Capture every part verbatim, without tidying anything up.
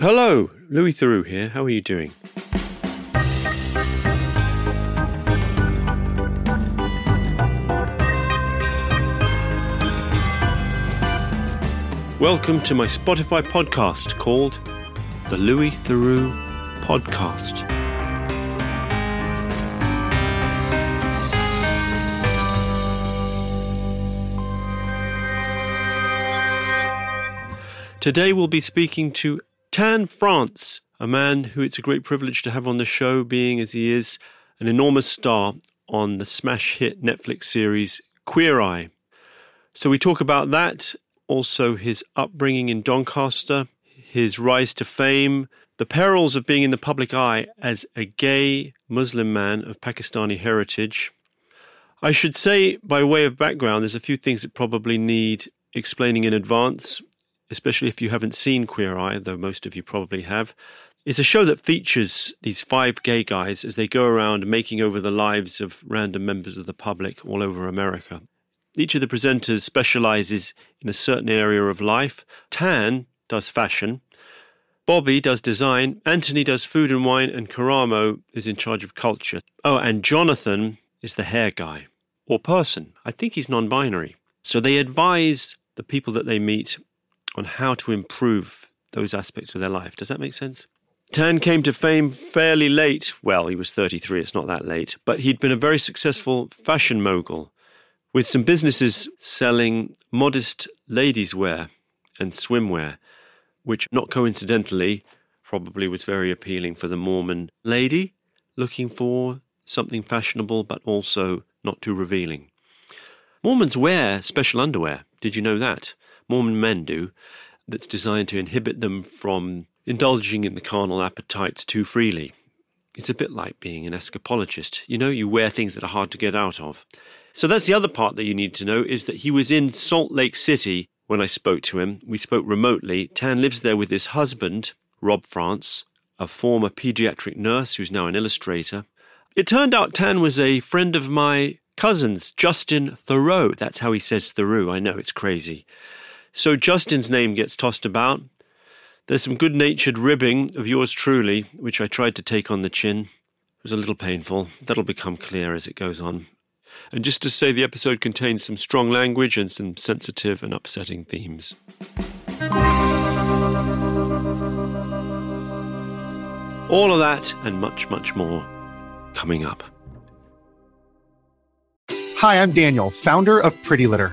Hello, Louis Theroux here. How are you doing? Welcome to my Spotify podcast called The Louis Theroux Podcast. Today we'll be speaking to Tan France, a man who it's a great privilege to have on the show, being as he is an enormous star on the smash hit Netflix series Queer Eye. So we talk about that, also his upbringing in Doncaster, his rise to fame, the perils of being in the public eye as a gay Muslim man of Pakistani heritage. I should say, by way of background, there's a few things that probably need explaining in advance, especially if you haven't seen Queer Eye, though most of you probably have. It's a show that features these five gay guys as they go around making over the lives of random members of the public all over America. Each of the presenters specializes in a certain area of life. Tan does fashion, Bobby does design, Anthony does food and wine, and Karamo is in charge of culture. Oh, and Jonathan is the hair guy, or person. I think he's non-binary. So they advise the people that they meet on how to improve those aspects of their life. Does that make sense? Tan came to fame fairly late. Well, he was thirty-three, it's not that late, but he'd been a very successful fashion mogul with some businesses selling modest ladies' wear and swimwear, which, not coincidentally, probably was very appealing for the Mormon lady looking for something fashionable but also not too revealing. Mormons wear special underwear. Did you know that? Mormon men do, that's designed to inhibit them from indulging in the carnal appetites too freely. It's a bit like being an escapologist. You know, you wear things that are hard to get out of. So that's the other part that you need to know, is that he was in Salt Lake City when I spoke to him. We spoke remotely. Tan lives there with his husband, Rob France, a former pediatric nurse who's now an illustrator. It turned out Tan was a friend of my cousin's, Justin Thoreau. That's how he says Theroux. I know, it's crazy. So Justin's name gets tossed about. There's some good-natured ribbing of yours truly, which I tried to take on the chin. It was a little painful. That'll become clear as it goes on. And just to say, the episode contains some strong language and some sensitive and upsetting themes. All of that and much, much more coming up. Hi, I'm Daniel, founder of Pretty Litter.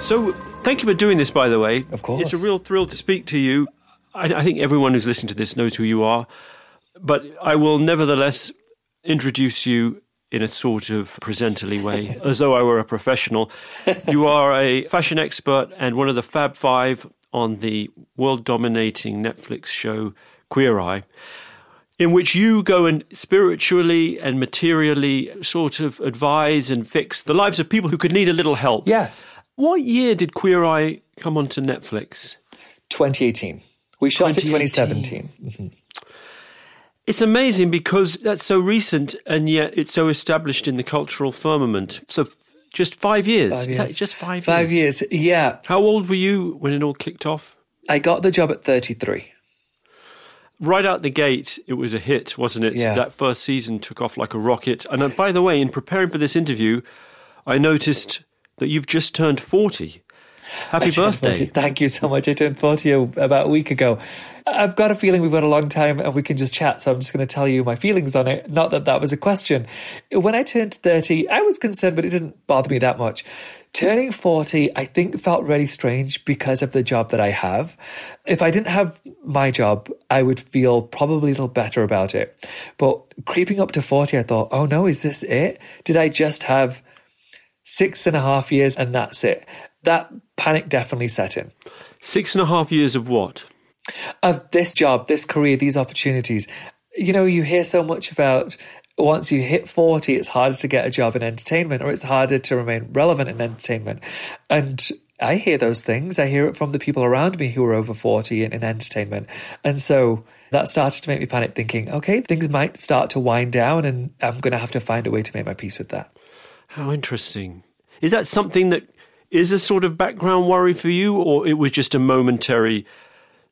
So, thank you for doing this, by the way. Of course. It's a real thrill to speak to you. I, I think everyone who's listened to this knows who you are. But I will nevertheless introduce you in a sort of presenterly way, as though I were a professional. You are a fashion expert and one of the Fab Five on the world-dominating Netflix show Queer Eye, in which you go and spiritually and materially sort of advise and fix the lives of people who could need a little help. Yes. What year did Queer Eye come onto Netflix? twenty eighteen. We shot it twenty seventeen. Mm-hmm. It's amazing because that's so recent and yet it's so established in the cultural firmament. So f- just five years. Five years. Is that just five, five years? Five years, yeah. How old were you when it all kicked off? I got the job at thirty-three. Right out the gate, it was a hit, wasn't it? Yeah. So that first season took off like a rocket. And by the way, in preparing for this interview, I noticed that you've just turned forty. Happy birthday. forty. Thank you so much. I turned forty about a week ago. I've got a feeling we've got a long time and we can just chat, so I'm just going to tell you my feelings on it. Not that that was a question. When I turned thirty, I was concerned, but it didn't bother me that much. Turning forty, I think, felt really strange because of the job that I have. If I didn't have my job, I would feel probably a little better about it. But creeping up to forty, I thought, oh no, is this it? Did I just have six and a half years and that's it? That panic definitely set in. Six and a half years of what? Of this job, this career, these opportunities. You know, you hear so much about once you hit forty, it's harder to get a job in entertainment, or it's harder to remain relevant in entertainment. And I hear those things. I hear it from the people around me who are over forty in, in entertainment. And so that started to make me panic, thinking, okay, things might start to wind down and I'm going to have to find a way to make my peace with that. How interesting. Is that something that is a sort of background worry for you, or it was just a momentary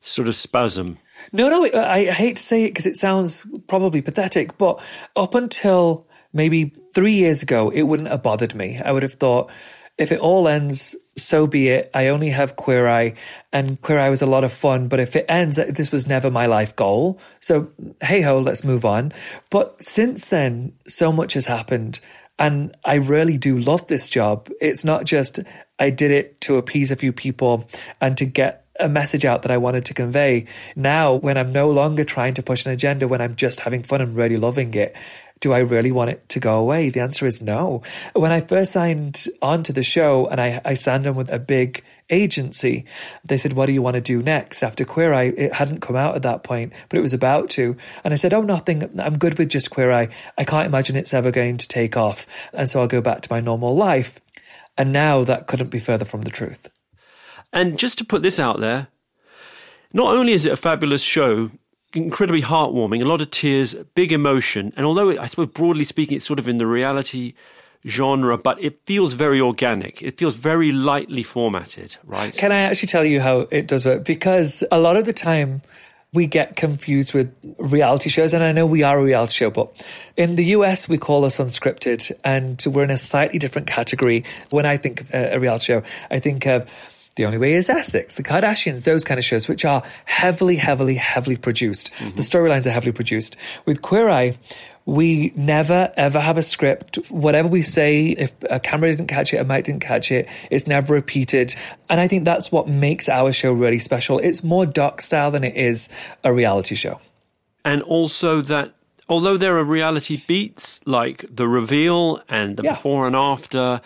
sort of spasm? No, no, I, I hate to say it because it sounds probably pathetic, but up until maybe three years ago, it wouldn't have bothered me. I would have thought, if it all ends, so be it. I only have Queer Eye, and Queer Eye was a lot of fun, but if it ends, this was never my life goal. So hey-ho, let's move on. But since then, so much has happened, and I really do love this job. It's not just I did it to appease a few people and to get a message out that I wanted to convey. Now, when I'm no longer trying to push an agenda, when I'm just having fun and really loving it, do I really want it to go away? The answer is no. When I first signed on to the show and I, I signed on with a big agency, they said, what do you want to do next after Queer Eye? It hadn't come out at that point, but it was about to. And I said, oh, nothing. I'm good with just Queer Eye. I can't imagine it's ever going to take off. And so I'll go back to my normal life. And now that couldn't be further from the truth. And just to put this out there, not only is it a fabulous show, incredibly heartwarming, a lot of tears, big emotion. And although it, I suppose broadly speaking, it's sort of in the reality genre, but it feels very organic. It feels very lightly formatted, right? Can I actually tell you how it does work? Because a lot of the time we get confused with reality shows. And I know we are a reality show, but in the U S, we call us unscripted, and we're in a slightly different category. When I think of a reality show, I think of The Only Way Is Essex, The Kardashians, those kind of shows, which are heavily, heavily, heavily produced. Mm-hmm. The storylines are heavily produced. With Queer Eye, we never, ever have a script. Whatever we say, if a camera didn't catch it, a mic didn't catch it, it's never repeated. And I think that's what makes our show really special. It's more doc style than it is a reality show. And also that although there are reality beats, like the reveal and the yeah. before and after,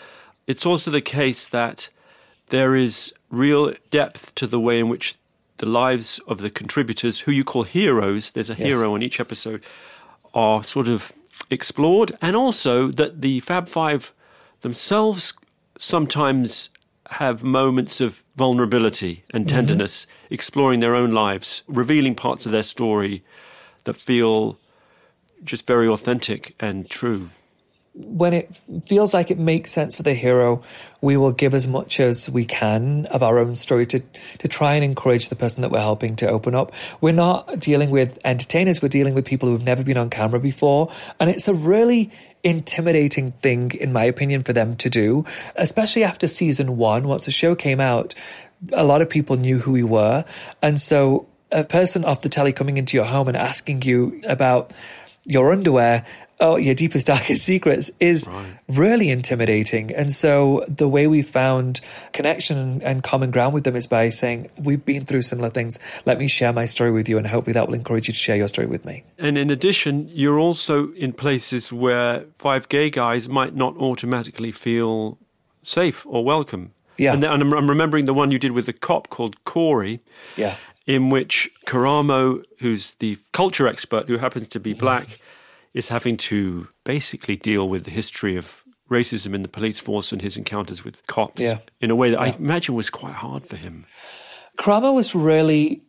it's also the case that there is real depth to the way in which the lives of the contributors, who you call heroes, there's a yes. hero in each episode, are sort of explored. And also that the Fab Five themselves sometimes have moments of vulnerability and tenderness, mm-hmm. exploring their own lives, revealing parts of their story that feel just very authentic and true. When it feels like it makes sense for the hero, we will give as much as we can of our own story to, to try and encourage the person that we're helping to open up. We're not dealing with entertainers, we're dealing with people who've never been on camera before. And it's a really intimidating thing, in my opinion, for them to do, especially after season one. Once the show came out, a lot of people knew who we were. And so a person off the telly coming into your home and asking you about your underwear, oh, your deepest, darkest secrets is right. really intimidating. And so the way we found connection and common ground with them is by saying, we've been through similar things. Let me share my story with you, and hopefully that will encourage you to share your story with me. And in addition, you're also in places where five gay guys might not automatically feel safe or welcome. Yeah. And, and I'm remembering the one you did with the cop called Corey. Yeah. In which Karamo, who's the culture expert who happens to be black, is having to basically deal with the history of racism in the police force and his encounters with cops yeah. in a way that yeah. I imagine was quite hard for him. Karamo was really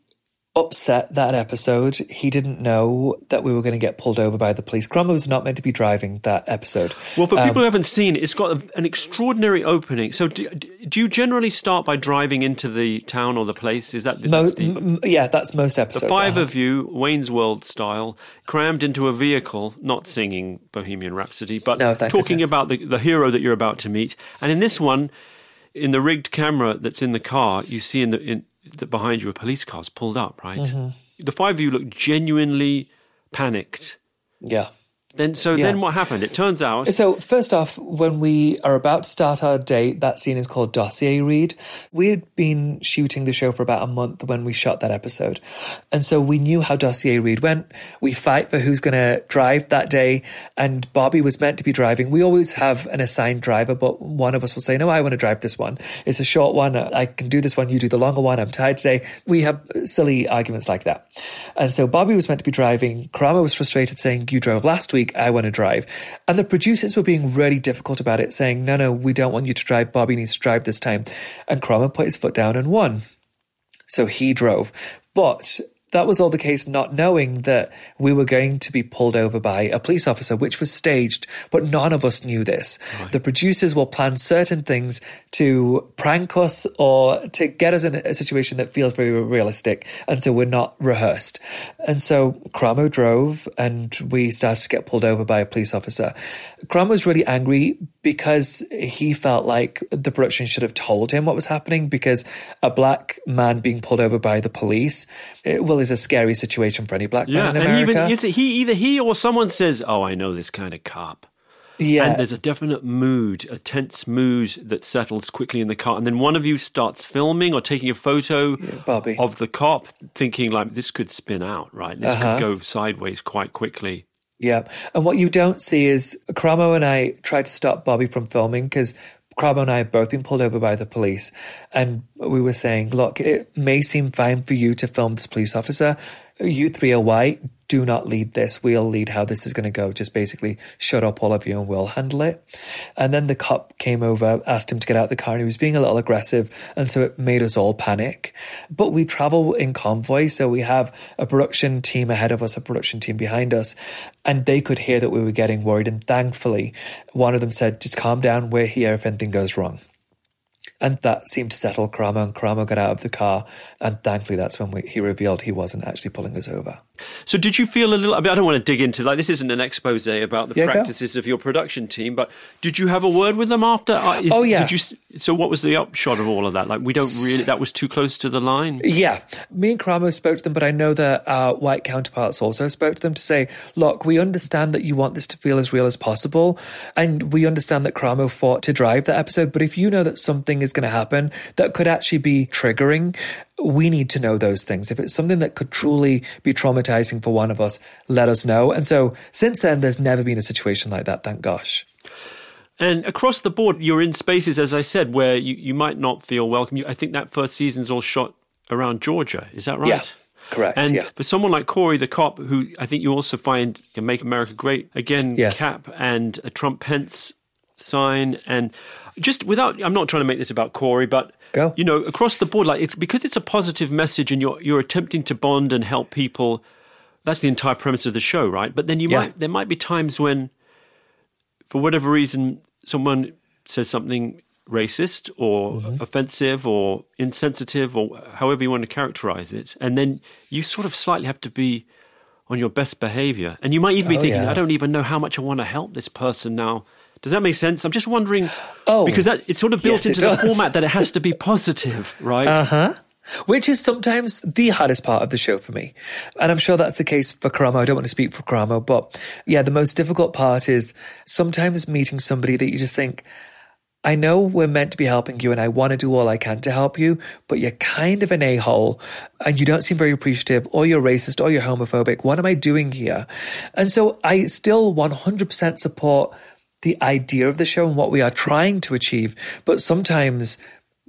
upset that episode. He didn't know that we were going to get pulled over by the police. Karamo was not meant to be driving that episode. Well, for um, people who haven't seen it, it's got an extraordinary opening. So do, do you generally start by driving into the town or the place? Is that the, mo- that's the m- Yeah, that's most episodes. The five uh-huh. of you, Wayne's World style, crammed into a vehicle, not singing Bohemian Rhapsody, but no, talking goodness. about the, the hero that you're about to meet. And in this one, in the rigged camera that's in the car, you see in the... In, that behind you a police car's pulled up, right? Mm-hmm. The five of you look genuinely panicked. Yeah. Then so yeah. then what happened? It turns out... So first off, when we are about to start our date, that scene is called Dossier Read. We had been shooting the show for about a month when we shot that episode. And so we knew how Dossier Read went. We fight for who's going to drive that day. And Bobby was meant to be driving. We always have an assigned driver, but one of us will say, no, I want to drive this one. It's a short one. I can do this one. You do the longer one. I'm tired today. We have silly arguments like that. And so Bobby was meant to be driving. Karamo was frustrated saying, you drove last week. I want to drive. And the producers were being really difficult about it, saying, no, no, we don't want you to drive. Bobby needs to drive this time. And Karamo put his foot down and won. So he drove. But that was all the case, not knowing that we were going to be pulled over by a police officer, which was staged, but none of us knew this. Right. The producers will plan certain things to prank us or to get us in a situation that feels very realistic, and so we're not rehearsed. And so Karamo drove, and we started to get pulled over by a police officer. Karamo was really angry because he felt like the production should have told him what was happening, because a black man being pulled over by the police, it, well, is a scary situation for any black yeah, man in America. And even, he, either he or someone says, oh, I know this kind of cop. Yeah. And there's a definite mood, a tense mood that settles quickly in the car. And then one of you starts filming or taking a photo yeah, Bobby. of the cop, thinking like, this could spin out, right? This uh-huh. could go sideways quite quickly. Yeah. And what you don't see is Karamo and I tried to stop Bobby from filming because Karamo and I have both been pulled over by the police. And we were saying, look, it may seem fine for you to film this police officer. You three are white. Do not lead this. We'll lead how this is going to go. Just basically shut up, all of you, and we'll handle it. And then the cop came over, asked him to get out of the car, and he was being a little aggressive. And so it made us all panic. But we travel in convoy. So we have a production team ahead of us, a production team behind us. And they could hear that we were getting worried. And thankfully, one of them said, just calm down. We're here if anything goes wrong. And that seemed to settle Karamo, and Karamo got out of the car. And thankfully, that's when we, he revealed he wasn't actually pulling us over. So did you feel a little, I mean, I don't want to dig into, like, this isn't an expose about the yeah, practices go. of your production team, but did you have a word with them after? Uh, is, oh, yeah. Did you, so what was the upshot of all of that? Like, we don't really, that was too close to the line? Yeah. Me and Karamo spoke to them, but I know that our white counterparts also spoke to them to say, look, we understand that you want this to feel as real as possible. And we understand that Karamo fought to drive that episode, but if you know that something is going to happen that could actually be triggering, we need to know those things. If it's something that could truly be traumatizing for one of us, let us know. And so since then, there's never been a situation like that, thank gosh. And across the board, you're in spaces, as I said, where you, you might not feel welcome. You, I think that first season's all shot around Georgia. Is that right? Yeah, correct. And yeah. for someone like Corey, the cop, who I think you also find can Make America Great Again yes. cap and a Trump-Pence sign, and just without, I'm not trying to make this about Corey, but Go. you know, across the board, like, it's because it's a positive message, and you're you're attempting to bond and help people. That's the entire premise of the show, right? But then you yeah. might there might be times when, for whatever reason, someone says something racist or mm-hmm. offensive or insensitive or however you want to characterize it, and then you sort of slightly have to be on your best behavior, and you might even be oh, thinking, yeah. I don't even know how much I want to help this person now. Does that make sense? I'm just wondering, oh, because that it's sort of built yes, into the does. format that it has to be positive, right? Uh-huh. Which is sometimes the hardest part of the show for me. And I'm sure that's the case for Karamo. I don't want to speak for Karamo, but yeah, the most difficult part is sometimes meeting somebody that you just think, I know we're meant to be helping you and I want to do all I can to help you, but you're kind of an a-hole and you don't seem very appreciative, or you're racist, or you're homophobic. What am I doing here? And so I still one hundred percent support the idea of the show and what we are trying to achieve. But sometimes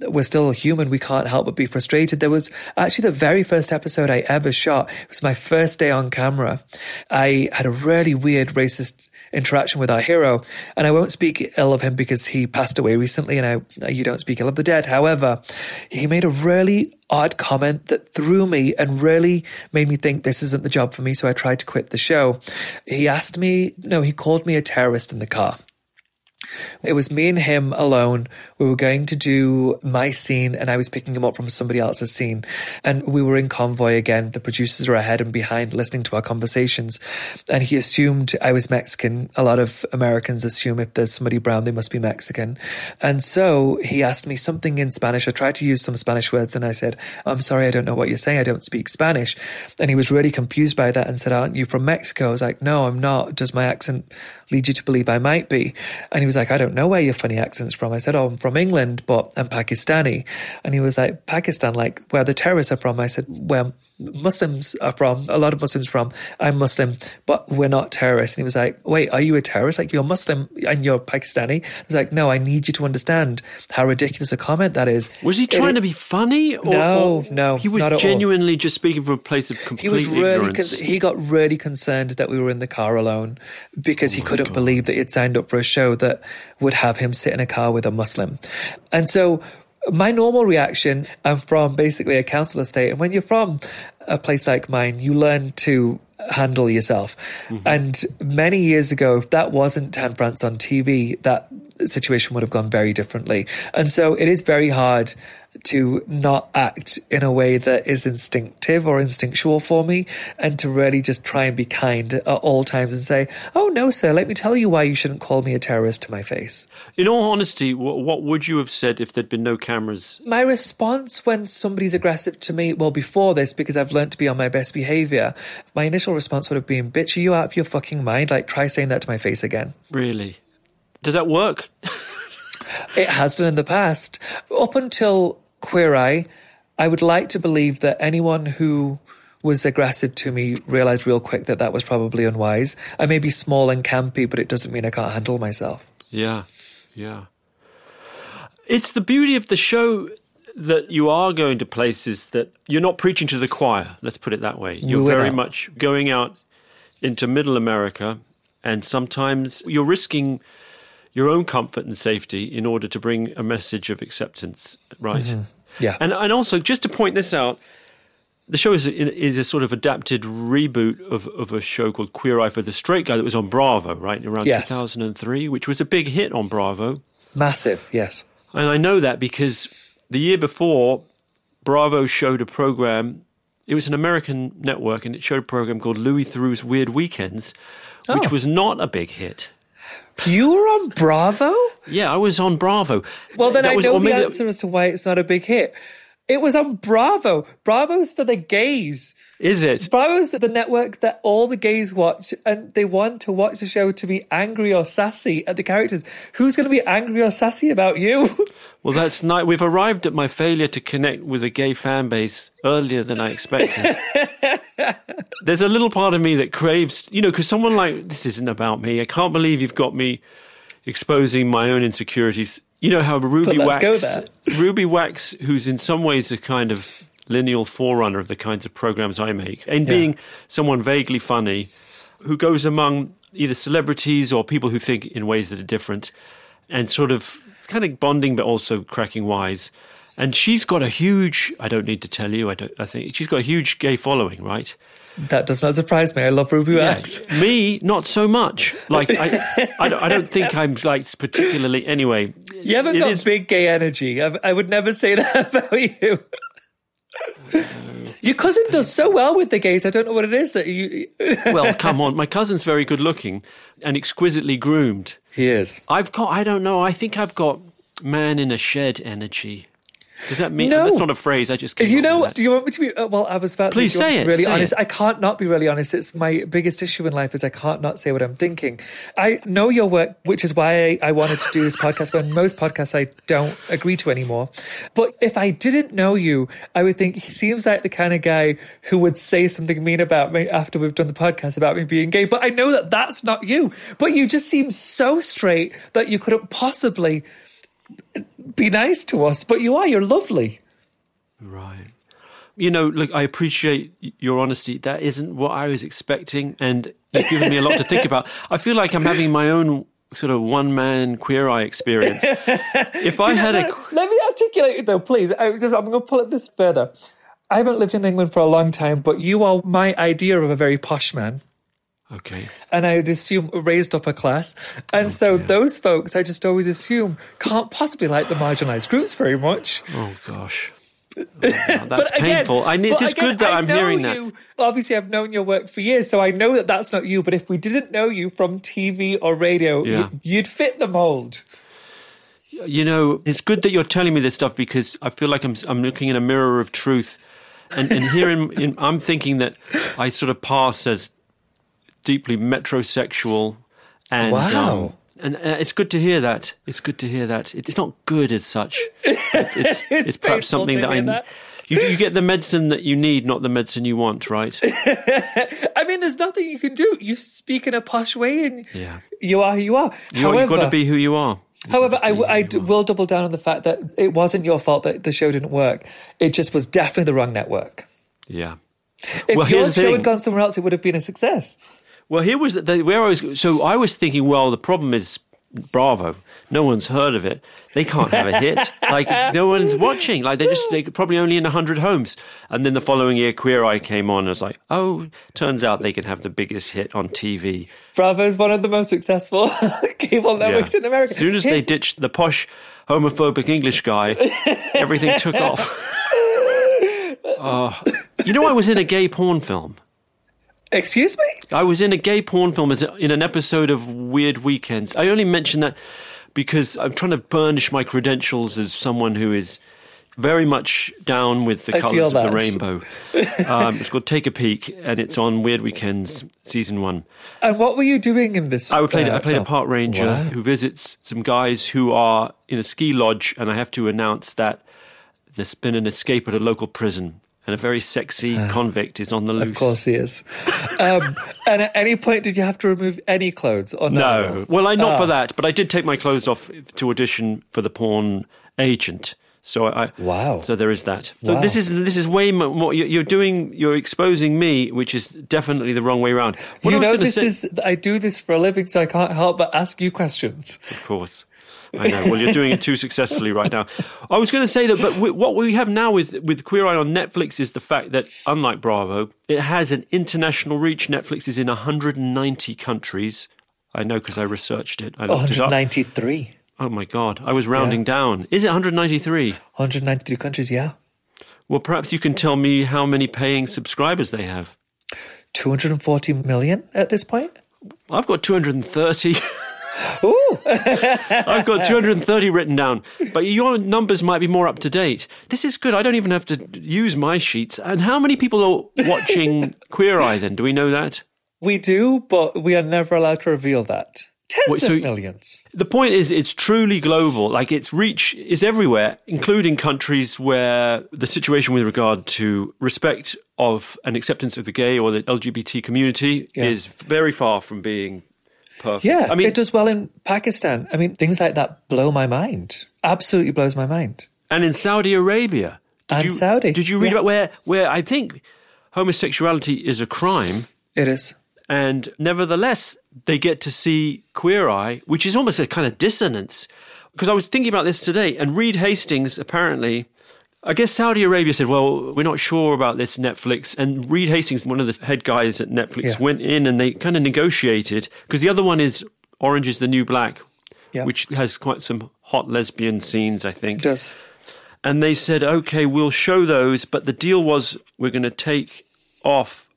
we're still human. We can't help but be frustrated. There was actually the very first episode I ever shot. It was my first day on camera. I had a really weird racist interaction with our hero. And I won't speak ill of him because he passed away recently and I, you don't speak ill of the dead. However, he made a really odd comment that threw me and really made me think this isn't the job for me. So I tried to quit the show. He asked me, no, he called me a terrorist in the car. It was me and him alone. We were going to do my scene and I was picking him up from somebody else's scene. And we were in convoy again. The producers were ahead and behind listening to our conversations. And he assumed I was Mexican. A lot of Americans assume if there's somebody brown, they must be Mexican. And so he asked me something in Spanish. I tried to use some Spanish words and I said, I'm sorry, I don't know what you're saying. I don't speak Spanish. And he was really confused by that and said, aren't you from Mexico? I was like, no, I'm not. Does my accent lead you to believe I might be? And he was like, I don't know where your funny accent's from. I said, oh, I'm from England, but I'm Pakistani. And he was like, Pakistan, like where the terrorists are from? I said, where Muslims are from, a lot of Muslims from. I'm Muslim, but we're not terrorists. And he was like, wait, are you a terrorist? Like, you're Muslim and you're Pakistani. I was like, no, I need you to understand how ridiculous a comment that is. Was he trying it, to be funny? Or, no, or no, he was not at genuinely all. Just speaking from a place of complete he was really ignorance. Con- he got really concerned that we were in the car alone because oh he couldn't God. believe that he'd signed up for a show that would have him sit in a car with a Muslim. And so my normal reaction, I'm from basically a council estate. And when you're from a place like mine, you learn to handle yourself. Mm-hmm. And many years ago, if that wasn't Tan France on T V, that situation would have gone very differently. And so it is very hard to not act in a way that is instinctive or instinctual for me and to really just try and be kind at all times and say, oh, no, sir, let me tell you why you shouldn't call me a terrorist to my face. In all honesty, what would you have said if there'd been no cameras? My response when somebody's aggressive to me, well, before this, because I've learned to be on my best behavior, my initial response would have been, bitch, are you out of your fucking mind? Like, try saying that to my face again. Really? Does that work? It has done in the past. Up until Queer Eye, I would like to believe that anyone who was aggressive to me realised real quick that that was probably unwise. I may be small and campy, but it doesn't mean I can't handle myself. Yeah, yeah. It's the beauty of the show that you are going to places that you're not preaching to the choir, let's put it that way. You're We're very out. much going out into middle America, and sometimes you're risking your own comfort and safety in order to bring a message of acceptance, right? Mm-hmm. Yeah. And and also, just to point this out, the show is a, is a sort of adapted reboot of, of a show called Queer Eye for the Straight Guy that was on Bravo, right, around yes. two thousand three, which was a big hit on Bravo. Massive, yes. And I know that because the year before, Bravo showed a program, it was an American network, and it showed a program called Louis Theroux's Weird Weekends, oh. which was not a big hit. You were on Bravo? Yeah, I was on Bravo. Well, then that I was, know the answer that, as to why it's not a big hit. It was on Bravo. Bravo's for the gays. Is it? Bravo's the network that all the gays watch, and they want to watch the show to be angry or sassy at the characters. Who's going to be angry or sassy about you? Well, that's nice. We've arrived at my failure to connect with a gay fan base earlier than I expected. There's a little part of me that craves, you know, because someone like, this isn't about me. I can't believe you've got me exposing my own insecurities. You know how Ruby Wax, Ruby Wax, who's in some ways a kind of lineal forerunner of the kinds of programs I make, and yeah. being someone vaguely funny who goes among either celebrities or people who think in ways that are different and sort of kind of bonding but also cracking wise. And she's got a huge, I don't need to tell you, I, don't, I think, she's got a huge gay following, right? That does not surprise me. I love Ruby Wax. Yeah. Me, not so much. Like, I, I, don't, I don't think I'm like particularly. Anyway, you haven't got is, big gay energy. I, I would never say that about you. No. Your cousin does so well with the gays. I don't know what it is that you. Well, come on. My cousin's very good looking and exquisitely groomed. He is. I've got. I don't know. I think I've got man in a shed energy. Does that mean no. that's not a phrase? I just can't. You know, do you want me to be? Uh, well, I was about to, Please do you say want me to be really it, say honest. It. I can't not be really honest. It's my biggest issue in life is I can't not say what I'm thinking. I know your work, which is why I, I wanted to do this podcast. When most podcasts I don't agree to anymore. But if I didn't know you, I would think he seems like the kind of guy who would say something mean about me after we've done the podcast about me being gay. But I know that that's not you. But you just seem so straight that you couldn't possibly be nice to us, but you are, you're lovely. Right. You know, look, I appreciate your honesty. That isn't what I was expecting, and you've given me a lot to think about. I feel like I'm having my own sort of one-man Queer Eye experience. If I had a... Let me articulate it, though, please. I just, I'm going to pull it this further. I haven't lived in England for a long time, but you are my idea of a very posh man. Okay. And I would assume raised upper class. And oh, so dear. Those folks, I just always assume, can't possibly like the marginalised groups very much. Oh, gosh. Oh, that's but painful. Again, I need, it's again, good that I I'm hearing you. That. Obviously, I've known your work for years, so I know that that's not you. But if we didn't know you from T V or radio, yeah. you'd fit the mould. You know, it's good that you're telling me this stuff because I feel like I'm I'm looking in a mirror of truth. And, and here in, in, I'm thinking that I sort of pass as deeply metrosexual. And, wow. Um, and uh, it's good to hear that. It's good to hear that. It's not good as such. It's, it's, it's, it's perhaps something that I... That. You, you get the medicine that you need, not the medicine you want, right? I mean, there's nothing you can do. You speak in a posh way and yeah. you are who you are. You However, you've got to be who you are. However, I, I d- will double down on the fact that it wasn't your fault that the show didn't work. It just was definitely the wrong network. Yeah. If well, your show had gone somewhere else, it would have been a success. Well, here was the, the, where I was. So I was thinking, well, the problem is Bravo. No one's heard of it. They can't have a hit. Like no one's watching. Like they're just they're probably only in a hundred homes. And then the following year, Queer Eye came on. And I was like, oh, turns out they can have the biggest hit on T V. Bravo's one of the most successful cable networks yeah. in America. As soon as His- they ditched the posh, homophobic English guy, everything took off. uh, you know, I was in a gay porn film. Excuse me? I was in a gay porn film as a, in an episode of Weird Weekends. I only mention that because I'm trying to burnish my credentials as someone who is very much down with the I colours of the rainbow. um, it's called Take a Peak, and it's on Weird Weekends, season one. And what were you doing in this? I played, uh, I played a park ranger wow. who visits some guys who are in a ski lodge, and I have to announce that there's been an escape at a local prison. And a very sexy uh, convict is on the loose. Of course he is. Um, and at any point, did you have to remove any clothes? Or no? no. Well, I not oh. for that, but I did take my clothes off to audition for the porn agent. So I, I wow. So there is that. So wow. this is this is way more. You're doing. You're exposing me, which is definitely the wrong way around. What you I was know, this say, is. I do this for a living, so I can't help but ask you questions. Of course. I know. Well, you're doing it too successfully right now. I was going to say that, but we, what we have now with, with Queer Eye on Netflix is the fact that, unlike Bravo, it has an international reach. Netflix is in one hundred ninety countries. I know because I researched it. I looked it up. one hundred ninety-three. Oh, my God. I was rounding yeah. down. Is it one hundred ninety-three? one hundred ninety-three countries, yeah. Well, perhaps you can tell me how many paying subscribers they have. two hundred forty million at this point? I've got two hundred thirty. Ooh. I've got two hundred thirty written down, but your numbers might be more up to date. This is good. I don't even have to use my sheets. And how many people are watching Queer Eye then? Do we know that? We do, but we are never allowed to reveal that. Tens Wait, so of millions. The point is it's truly global. Like its reach is everywhere, including countries where the situation with regard to respect of and acceptance of the gay or the L G B T community yeah. is very far from being... Perfect. Yeah, I mean, it does well in Pakistan. I mean, things like that blow my mind. Absolutely blows my mind. And in Saudi Arabia. Did and you, Saudi. Did you read yeah. about where, where I think homosexuality is a crime? It is. And nevertheless, they get to see Queer Eye, which is almost a kind of dissonance. Because I was thinking about this today, and Reed Hastings apparently... I guess Saudi Arabia said, well, we're not sure about this Netflix. And Reed Hastings, one of the head guys at Netflix, yeah. went in and they kind of negotiated. Because the other one is Orange is the New Black, yeah. which has quite some hot lesbian scenes, I think. It does. And they said, okay, we'll show those. But the deal was we're going to take off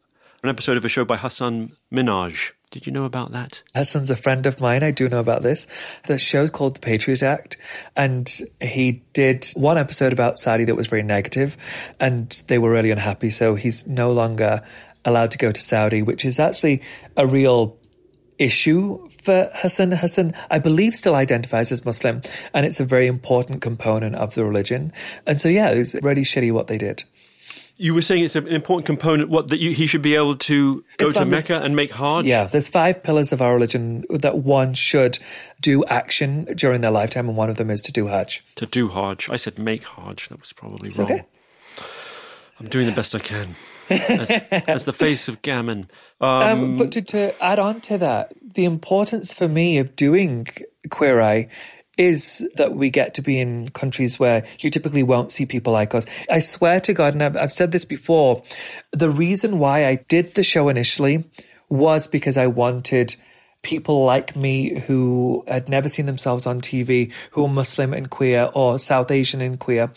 an episode of a show by Hasan Minhaj. Did you know about that? Hasan's a friend of mine. I do know about this. The show's called The Patriot Act. And he did one episode about Saudi that was very negative, and they were really unhappy. So he's no longer allowed to go to Saudi, which is actually a real issue for Hasan. Hasan, I believe, still identifies as Muslim. And it's a very important component of the religion. And so, yeah, it was really shitty what they did. You were saying it's an important component, what, that you, he should be able to go Islam, to Mecca and make Hajj? Yeah, there's five pillars of our religion that one should do action during their lifetime, and one of them is to do Hajj. To do Hajj. I said make Hajj. That was probably it's wrong. Okay. I'm doing the best I can. As, as the face of gammon. Um, um, but to, to add on to that, the importance for me of doing Queer Eye is that we get to be in countries where you typically won't see people like us. I swear to God, and I've, I've said this before, the reason why I did the show initially was because I wanted people like me who had never seen themselves on T V, who are Muslim and queer or South Asian and queer,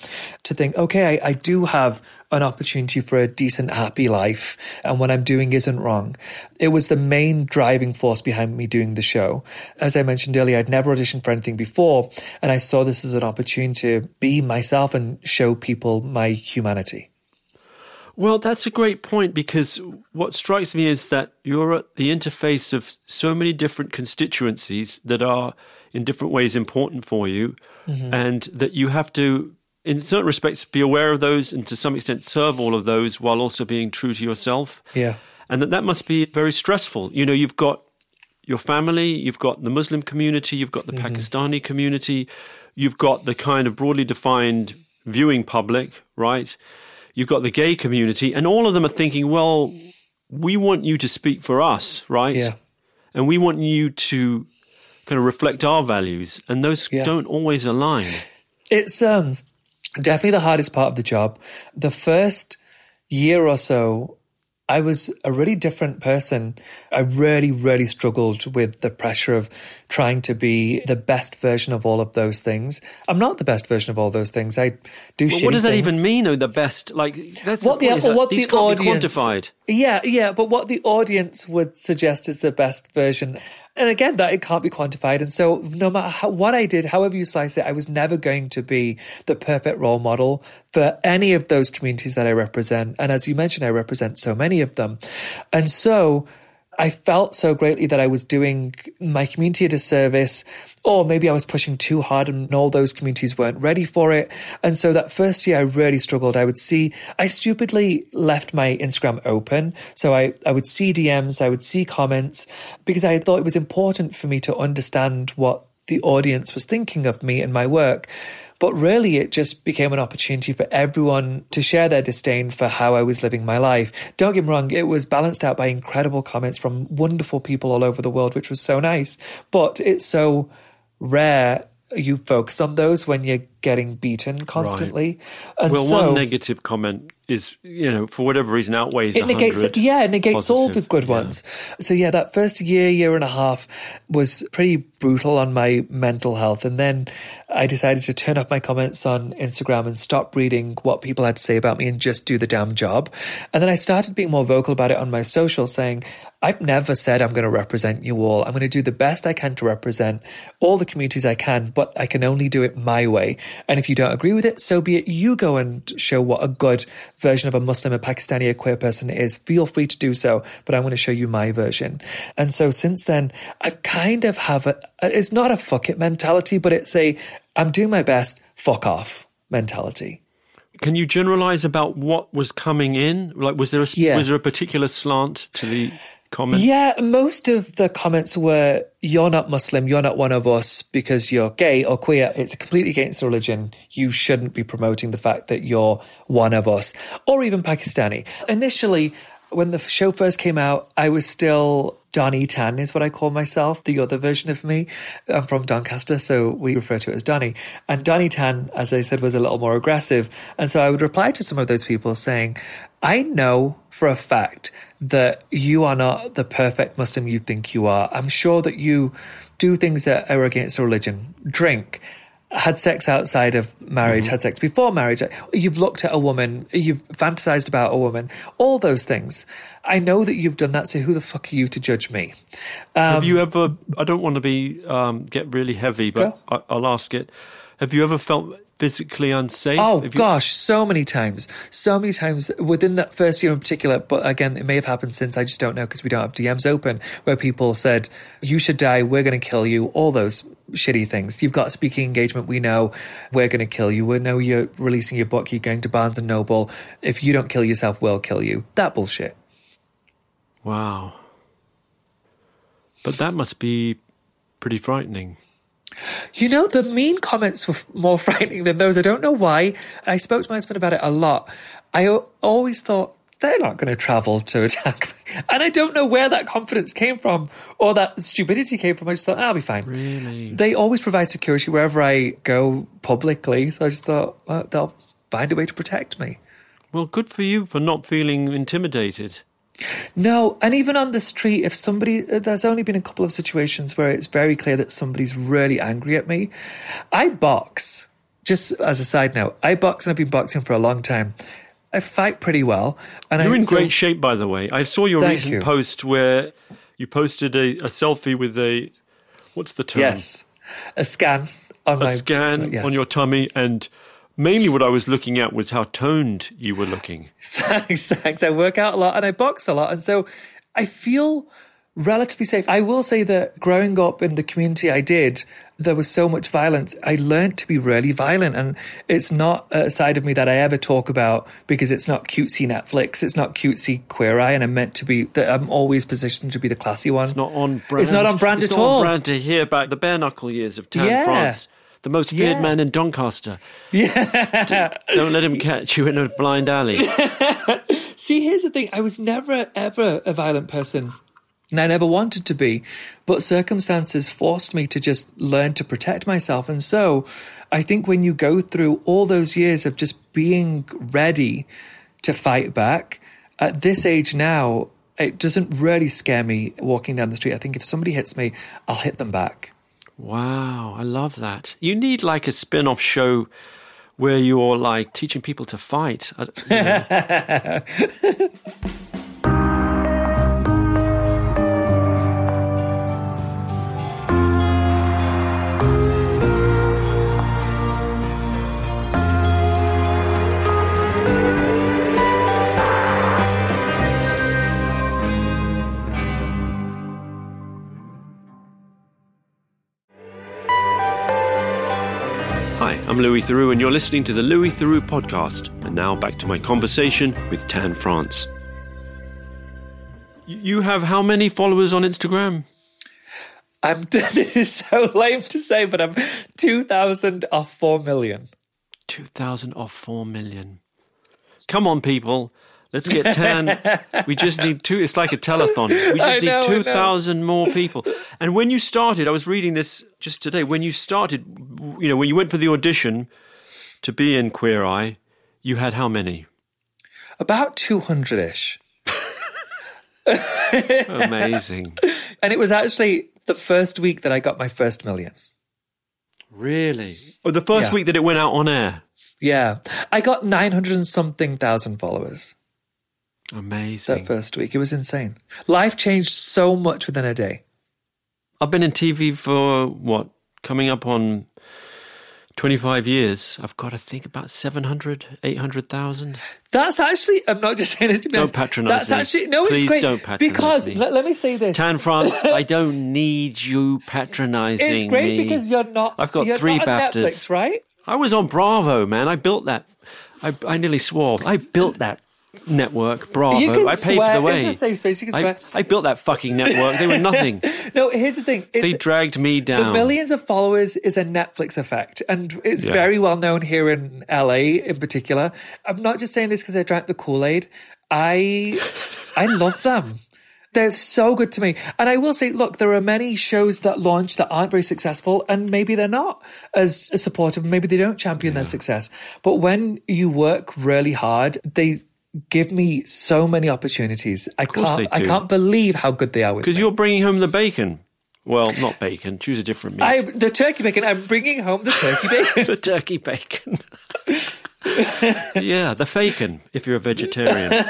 to think, okay, I, I do have an opportunity for a decent, happy life, and what I'm doing isn't wrong. It was the main driving force behind me doing the show. As I mentioned earlier, I'd never auditioned for anything before, and I saw this as an opportunity to be myself and show people my humanity. Well, that's a great point, because what strikes me is that you're at the interface of so many different constituencies that are in different ways important for you, mm-hmm. and that you have to, in certain respects, be aware of those and to some extent serve all of those while also being true to yourself. Yeah. And that that must be very stressful. You know, you've got your family, you've got the Muslim community, you've got the mm-hmm. Pakistani community, you've got the kind of broadly defined viewing public, right? You've got the gay community, and all of them are thinking, well, we want you to speak for us, right? Yeah. And we want you to kind of reflect our values, and those yeah. don't always align. It's um, definitely the hardest part of the job. The first year or so, I was a really different person. I really, really struggled with the pressure of trying to be the best version of all of those things. I'm not the best version of all those things. I do well, shitty What does that things. even mean, though, the best? Like, that's what the, the, what what these the can't audience, be quantified. Yeah, yeah, but what the audience would suggest is the best version. And again, that it can't be quantified. And so no matter how, what I did, however you slice it, I was never going to be the perfect role model for any of those communities that I represent. And as you mentioned, I represent so many of them. And so I felt so greatly that I was doing my community a disservice, or maybe I was pushing too hard and all those communities weren't ready for it. And so that first year I really struggled. I would see, I stupidly left my Instagram open. So I, I would see D Ms, I would see comments, because I thought it was important for me to understand what the audience was thinking of me and my work. But really, it just became an opportunity for everyone to share their disdain for how I was living my life. Don't get me wrong, it was balanced out by incredible comments from wonderful people all over the world, which was so nice. But it's so rare you focus on those when you're getting beaten constantly. Right. And well, so, one negative comment is, you know, for whatever reason, outweighs it negates, yeah, it negates positive, all the good ones. Yeah. So yeah, that first year, year and a half was pretty brutal on my mental health. And then I decided to turn off my comments on Instagram and stop reading what people had to say about me and just do the damn job. And then I started being more vocal about it on my social, saying, I've never said I'm going to represent you all. I'm going to do the best I can to represent all the communities I can, but I can only do it my way. And if you don't agree with it, so be it. You go and show what a good version of a Muslim, a Pakistani, a queer person is. Feel free to do so, but I want to show you my version. And so since then, I've kind of have a, it's not a fuck it mentality, but it's a, I'm doing my best, fuck off mentality. Can you generalize about what was coming in? Like, was there a, yeah. was there a particular slant to the comments? Yeah, most of the comments were, you're not Muslim, you're not one of us because you're gay or queer. It's completely against the religion. You shouldn't be promoting the fact that you're one of us, or even Pakistani. Initially, when the show first came out, I was still Donnie Tan is what I call myself, the other version of me. I'm from Doncaster, so we refer to it as Donnie. And Donnie Tan, as I said, was a little more aggressive. And so I would reply to some of those people saying, I know for a fact that you are not the perfect Muslim you think you are. I'm sure that you do things that are against religion. Drink, had sex outside of marriage, mm-hmm. had sex before marriage. You've looked at a woman, you've fantasized about a woman, all those things. I know that you've done that, so who the fuck are you to judge me? Um, have you ever, I don't want to be um, get really heavy, but I, I'll ask it. Have you ever felt physically unsafe? Oh, you- gosh, so many times. So many times within that first year in particular, but again, it may have happened since, I just don't know because we don't have D Ms open, where people said, you should die, we're going to kill you, all those shitty things. You've got a speaking engagement, we know, we're going to kill you. We know you're releasing your book, you're going to Barnes and Noble. If you don't kill yourself, we'll kill you. That bullshit. Wow. But that must be pretty frightening. You know, the mean comments were more frightening than those. I don't know why. I spoke to my husband about it a lot. I always thought, they're not going to travel to attack me. And I don't know where that confidence came from or that stupidity came from. I just thought, I'll be fine. Really? They always provide security wherever I go publicly. So I just thought, well, they'll find a way to protect me. Well, good for you for not feeling intimidated. No, and even on the street, if somebody, there's only been a couple of situations where it's very clear that somebody's really angry at me. I box, just as a side note, I box and I've been boxing for a long time. I fight pretty well. And You're I, in so, great shape, by the way. I saw your recent you. post where you posted a, a selfie with a, what's the term? Yes, a scan. On a my, scan sorry, yes. on your tummy and... Mainly what I was looking at was how toned you were looking. Thanks, thanks. I work out a lot and I box a lot. And so I feel relatively safe. I will say that growing up in the community I did, there was so much violence. I learned to be really violent. And it's not a side of me that I ever talk about because it's not cutesy Netflix. It's not cutesy Queer Eye. And I'm meant to be, the, I'm always positioned to be the classy one. It's not on brand. It's not on brand it's at all. It's not on brand to hear about the bare knuckle years of Tan yeah. France. The most feared yeah. man in Doncaster. Yeah. Don't, don't let him catch you in a blind alley. See, here's the thing. I was never, ever a violent person. And I never wanted to be. But circumstances forced me to just learn to protect myself. And so I think when you go through all those years of just being ready to fight back, at this age now, it doesn't really scare me walking down the street. I think if somebody hits me, I'll hit them back. Wow, I love that. You need like a spin-off show where you're like teaching people to fight. You know. I'm Louis Theroux, and you're listening to The Louis Theroux Podcast. And now back to my conversation with Tan France. You have how many followers on Instagram? I'm, this is so lame to say, but I'm two thousand off four million. two thousand off four million. Come on, people. Let's get Tan. We just need two. It's like a telethon. We just know, need two thousand more people. And when you started, I was reading this just today. When you started, you know, when you went for the audition to be in Queer Eye, you had how many? About two hundred-ish. Amazing. And it was actually the first week that I got my first million. Really? Oh, the first yeah. week that it went out on air? Yeah. I got nine hundred and something thousand followers. Amazing. That first week. It was insane. Life changed so much within a day. I've been in T V for, what, coming up on twenty-five years. I've got to think about seven hundred, eight hundred thousand. That's actually, I'm not just saying this to be honest. Don't patronise me. That's actually, no, Please it's great. Please don't patronise Because, me. Let, let me say this. Tan France, I don't need you patronising me. It's great me. because you're not I've got you're three not BAFTAs. On Netflix, right? I was on Bravo, man. I built that. I, I nearly swore. I built that. Network, Bravo. You can I paid swear. for the way. It's a safe space. You can I, swear. I built that fucking network. They were nothing. No, here's the thing. It's, they dragged me down. The millions of followers is a Netflix effect, and it's yeah. very well known here in L A in particular. I'm not just saying this because I drank the Kool-Aid. I, I love them. They're so good to me. And I will say, look, there are many shows that launch that aren't very successful, and maybe they're not as supportive. Maybe they don't champion yeah. their success. But when you work really hard, they... give me so many opportunities. I can't. I can't believe how good they are with me. Because you're bringing home the bacon. Well, not bacon. Choose a different meat. I, the turkey bacon. I'm bringing home the turkey bacon. The turkey bacon. Yeah, the fakin. If you're a vegetarian.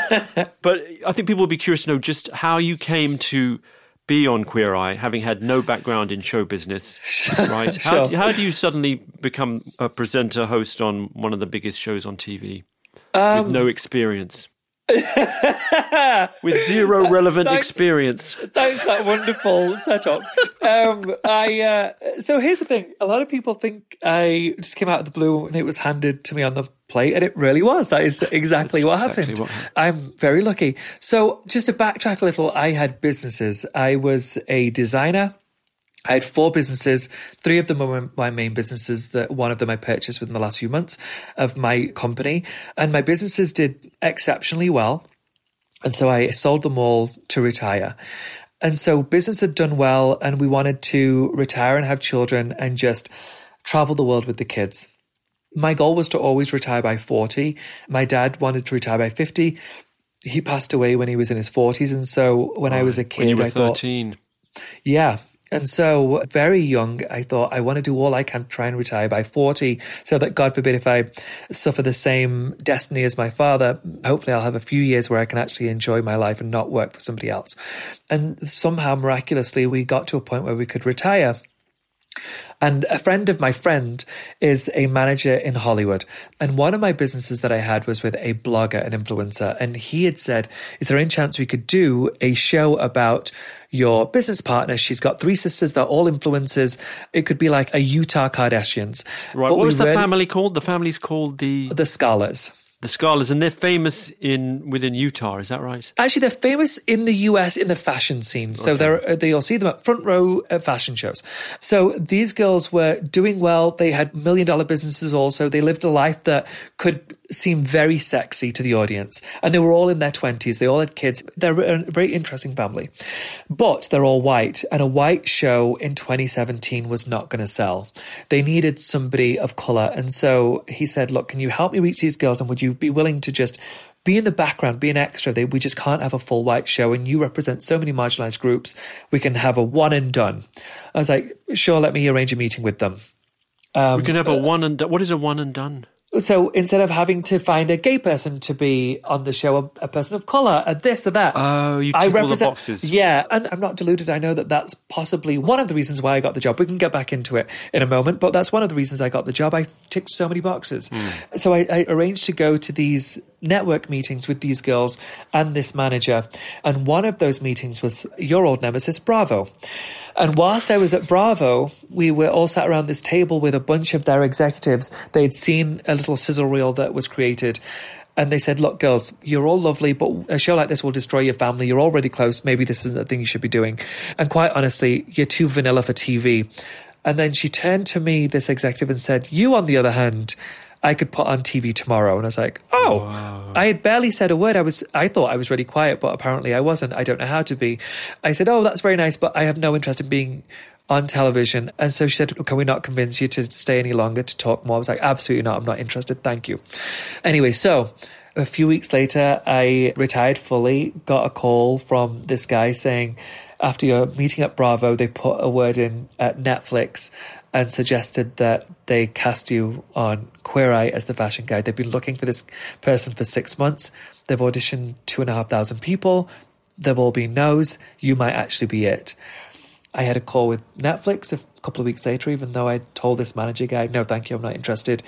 But I think people will be curious to know just how you came to be on Queer Eye, having had no background in show business. Right? Sure. How, how do you suddenly become a presenter, host on one of the biggest shows on T V? Um, with no experience. With zero relevant thanks, experience. Thanks, that wonderful setup. Um, I, uh, so here's the thing. A lot of people think I just came out of the blue and it was handed to me on the plate, and it really was. That is exactly, what, exactly happened. what happened. I'm very lucky. So just to backtrack a little, I had businesses. I was a designer. I had four businesses. Three of them were my main businesses. That one of them I purchased within the last few months of my company. And my businesses did exceptionally well. And so I sold them all to retire. And so business had done well, and we wanted to retire and have children and just travel the world with the kids. My goal was to always retire by forty. My dad wanted to retire by fifty. he passed away when he was in his forties. And so when oh, I was a kid, when you were I thirteen. Thought, yeah. And so very young, I thought, I want to do all I can to try and retire by forty so that, God forbid, if I suffer the same destiny as my father, hopefully I'll have a few years where I can actually enjoy my life and not work for somebody else. And somehow, miraculously, we got to a point where we could retire. And a friend of my friend is a manager in Hollywood. And one of my businesses that I had was with a blogger, an influencer. And he had said, is there any chance we could do a show about your business partner? She's got three sisters. They're all influencers. It could be like a Utah Kardashians. Right. But what was the really, family called? The family's called the... The Scholars. The Scholars, and they're famous in within Utah, is that right? Actually, they're famous in the U S in the fashion scene. Okay. So they're, they'll see them at front row at fashion shows. So these girls were doing well. They had million-dollar businesses also. They lived a life that could seem very sexy to the audience. And they were all in their twenties. They all had kids. They're a very interesting family. But they're all white, and a white show in twenty seventeen was not going to sell. They needed somebody of colour. And so he said, look, can you help me reach these girls, and would you be willing to just be in the background, be an extra? They, we just can't have a full white show, and you represent so many marginalized groups. We can have a one and done. I was like, sure, let me arrange a meeting with them. Um, we can have uh, a one and done. What is a one and done? So instead of having to find a gay person to be on the show, a, a person of colour, a this or that. Oh, you tick all the boxes. Yeah, and I'm not deluded. I know that that's possibly one of the reasons why I got the job. We can get back into it in a moment, but that's one of the reasons I got the job. I ticked so many boxes. Mm. So I, I arranged to go to these network meetings with these girls and this manager. And one of those meetings was your old nemesis, Bravo. And whilst I was at Bravo, we were all sat around this table with a bunch of their executives. They'd seen a little sizzle reel that was created. And they said, look, girls, you're all lovely, but a show like this will destroy your family. You're already close. Maybe this isn't the thing you should be doing. And quite honestly, you're too vanilla for T V. And then she turned to me, this executive, and said, you, on the other hand, I could put on T V tomorrow. And I was like, oh, wow. I had barely said a word. I was, I thought I was really quiet, but apparently I wasn't. I don't know how to be. I said, oh, that's very nice, but I have no interest in being on television. And so she said, can we not convince you to stay any longer to talk more? I was like, absolutely not. I'm not interested. Thank you. Anyway, so a few weeks later, I retired fully, got a call from this guy saying, after your meeting at Bravo, they put a word in at Netflix and suggested that they cast you on Queer Eye as the fashion guy. They've been looking for this person for six months. They've auditioned two and a half thousand people. They've all been no's. You might actually be it. I had a call with Netflix a couple of weeks later, even though I told this manager guy, no, thank you, I'm not interested.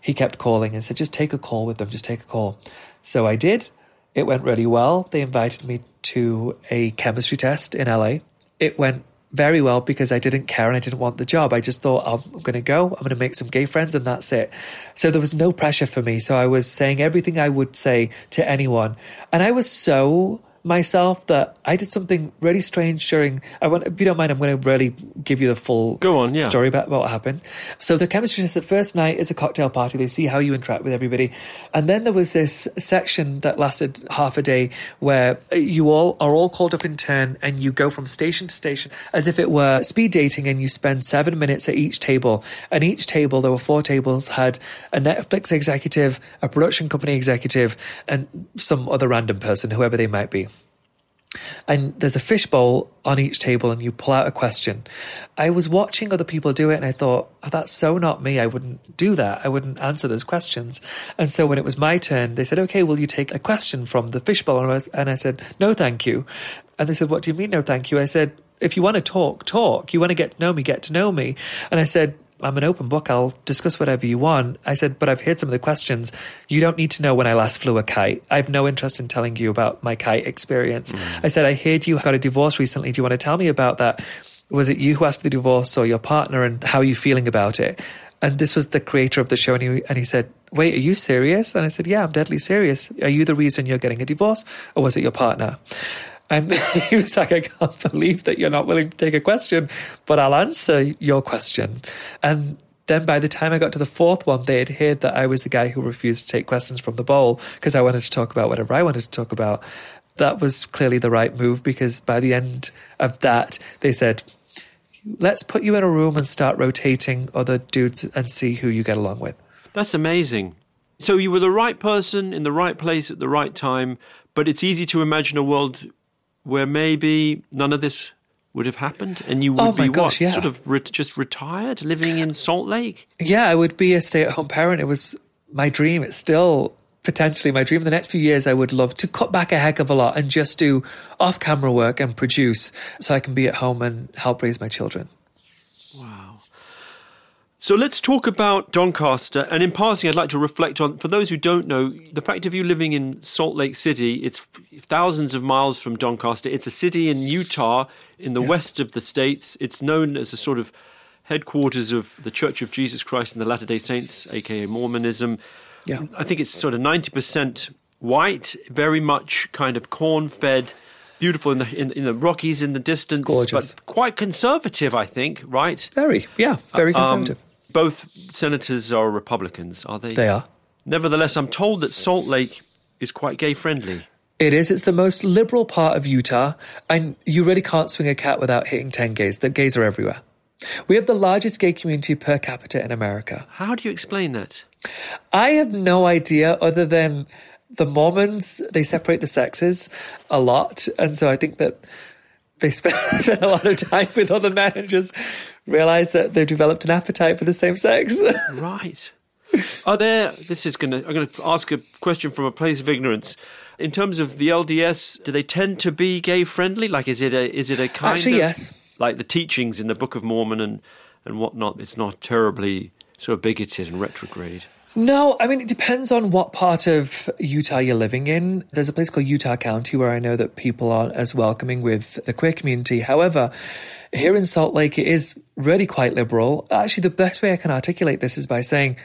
He kept calling and said, just take a call with them, just take a call. So I did. It went really well. They invited me to a chemistry test in L A. It went very well because I didn't care and I didn't want the job. I just thought, I'm going to go, I'm going to make some gay friends, and that's it. So there was no pressure for me. So I was saying everything I would say to anyone. And I was so myself that I did something really strange during, I want, if you don't mind, I'm going to really give you the full go on, yeah. story about what happened. So the chemistry test, the first night is a cocktail party. They see how you interact with everybody. And then there was this section that lasted half a day where you all are all called up in turn and you go from station to station as if it were speed dating, and you spend seven minutes at each table. And each table, there were four tables, had a Netflix executive, a production company executive, and some other random person, whoever they might be. And there's a fishbowl on each table and you pull out a question. I was watching other people do it and I thought, oh, that's so not me. I wouldn't do that. I wouldn't answer those questions. And so when it was my turn, they said, okay, will you take a question from the fishbowl? And I, was, and I said, no, thank you. And they said, what do you mean, no, thank you? I said, if you want to talk, talk. You want to get to know me, get to know me. And I said, I'm an open book. I'll discuss whatever you want. I said, but I've heard some of the questions. You don't need to know when I last flew a kite. I have no interest in telling you about my kite experience. Mm. I said, I heard you got a divorce recently. Do you want to tell me about that? Was it you who asked for the divorce or your partner, and how are you feeling about it? And this was the creator of the show. And he, and he said, wait, are you serious? And I said, yeah, I'm deadly serious. Are you the reason you're getting a divorce, or was it your partner? And he was like, I can't believe that you're not willing to take a question, but I'll answer your question. And then by the time I got to the fourth one, they had heard that I was the guy who refused to take questions from the bowl because I wanted to talk about whatever I wanted to talk about. That was clearly the right move, because by the end of that, they said, let's put you in a room and start rotating other dudes and see who you get along with. That's amazing. So you were the right person in the right place at the right time, but it's easy to imagine a world where maybe none of this would have happened and you would oh be gosh, what, yeah. sort of re- just retired, living in Salt Lake? Yeah, I would be a stay-at-home parent. It was my dream. It's still potentially my dream. The next few years I would love to cut back a heck of a lot and just do off-camera work and produce so I can be at home and help raise my children. Wow. So let's talk about Doncaster. And in passing, I'd like to reflect on, for those who don't know, the fact of you living in Salt Lake City, it's thousands of miles from Doncaster. It's a city in Utah in the yeah. west of the States. It's known as a sort of headquarters of the Church of Jesus Christ and the Latter-day Saints, a k a. Mormonism. Yeah. I think it's sort of ninety percent white, very much kind of corn-fed, beautiful in the in, in the Rockies in the distance. Gorgeous. But quite conservative, I think, right? Very, yeah, very conservative. Um, both senators are Republicans, are they? They are. Nevertheless, I'm told that Salt Lake is quite gay-friendly. It is. It's the most liberal part of Utah, and you really can't swing a cat without hitting ten gays. The gays are everywhere. We have the largest gay community per capita in America. How do you explain that? I have no idea, other than the Mormons, they separate the sexes a lot. And so I think that they spend a lot of time with other men and just realize that they've developed an appetite for the same sex. Right. Are there, this is going to, I'm going to ask a question from a place of ignorance. In terms of the L D S, do they tend to be gay friendly? Like, is it a, is it a kind Actually, of... Actually, yes. Like the teachings in the Book of Mormon and, and whatnot, it's not terribly sort of bigoted and retrograde. No, I mean, it depends on what part of Utah you're living in. There's a place called Utah County where I know that people aren't as welcoming with the queer community. However, here in Salt Lake, it is really quite liberal. Actually, the best way I can articulate this is by saying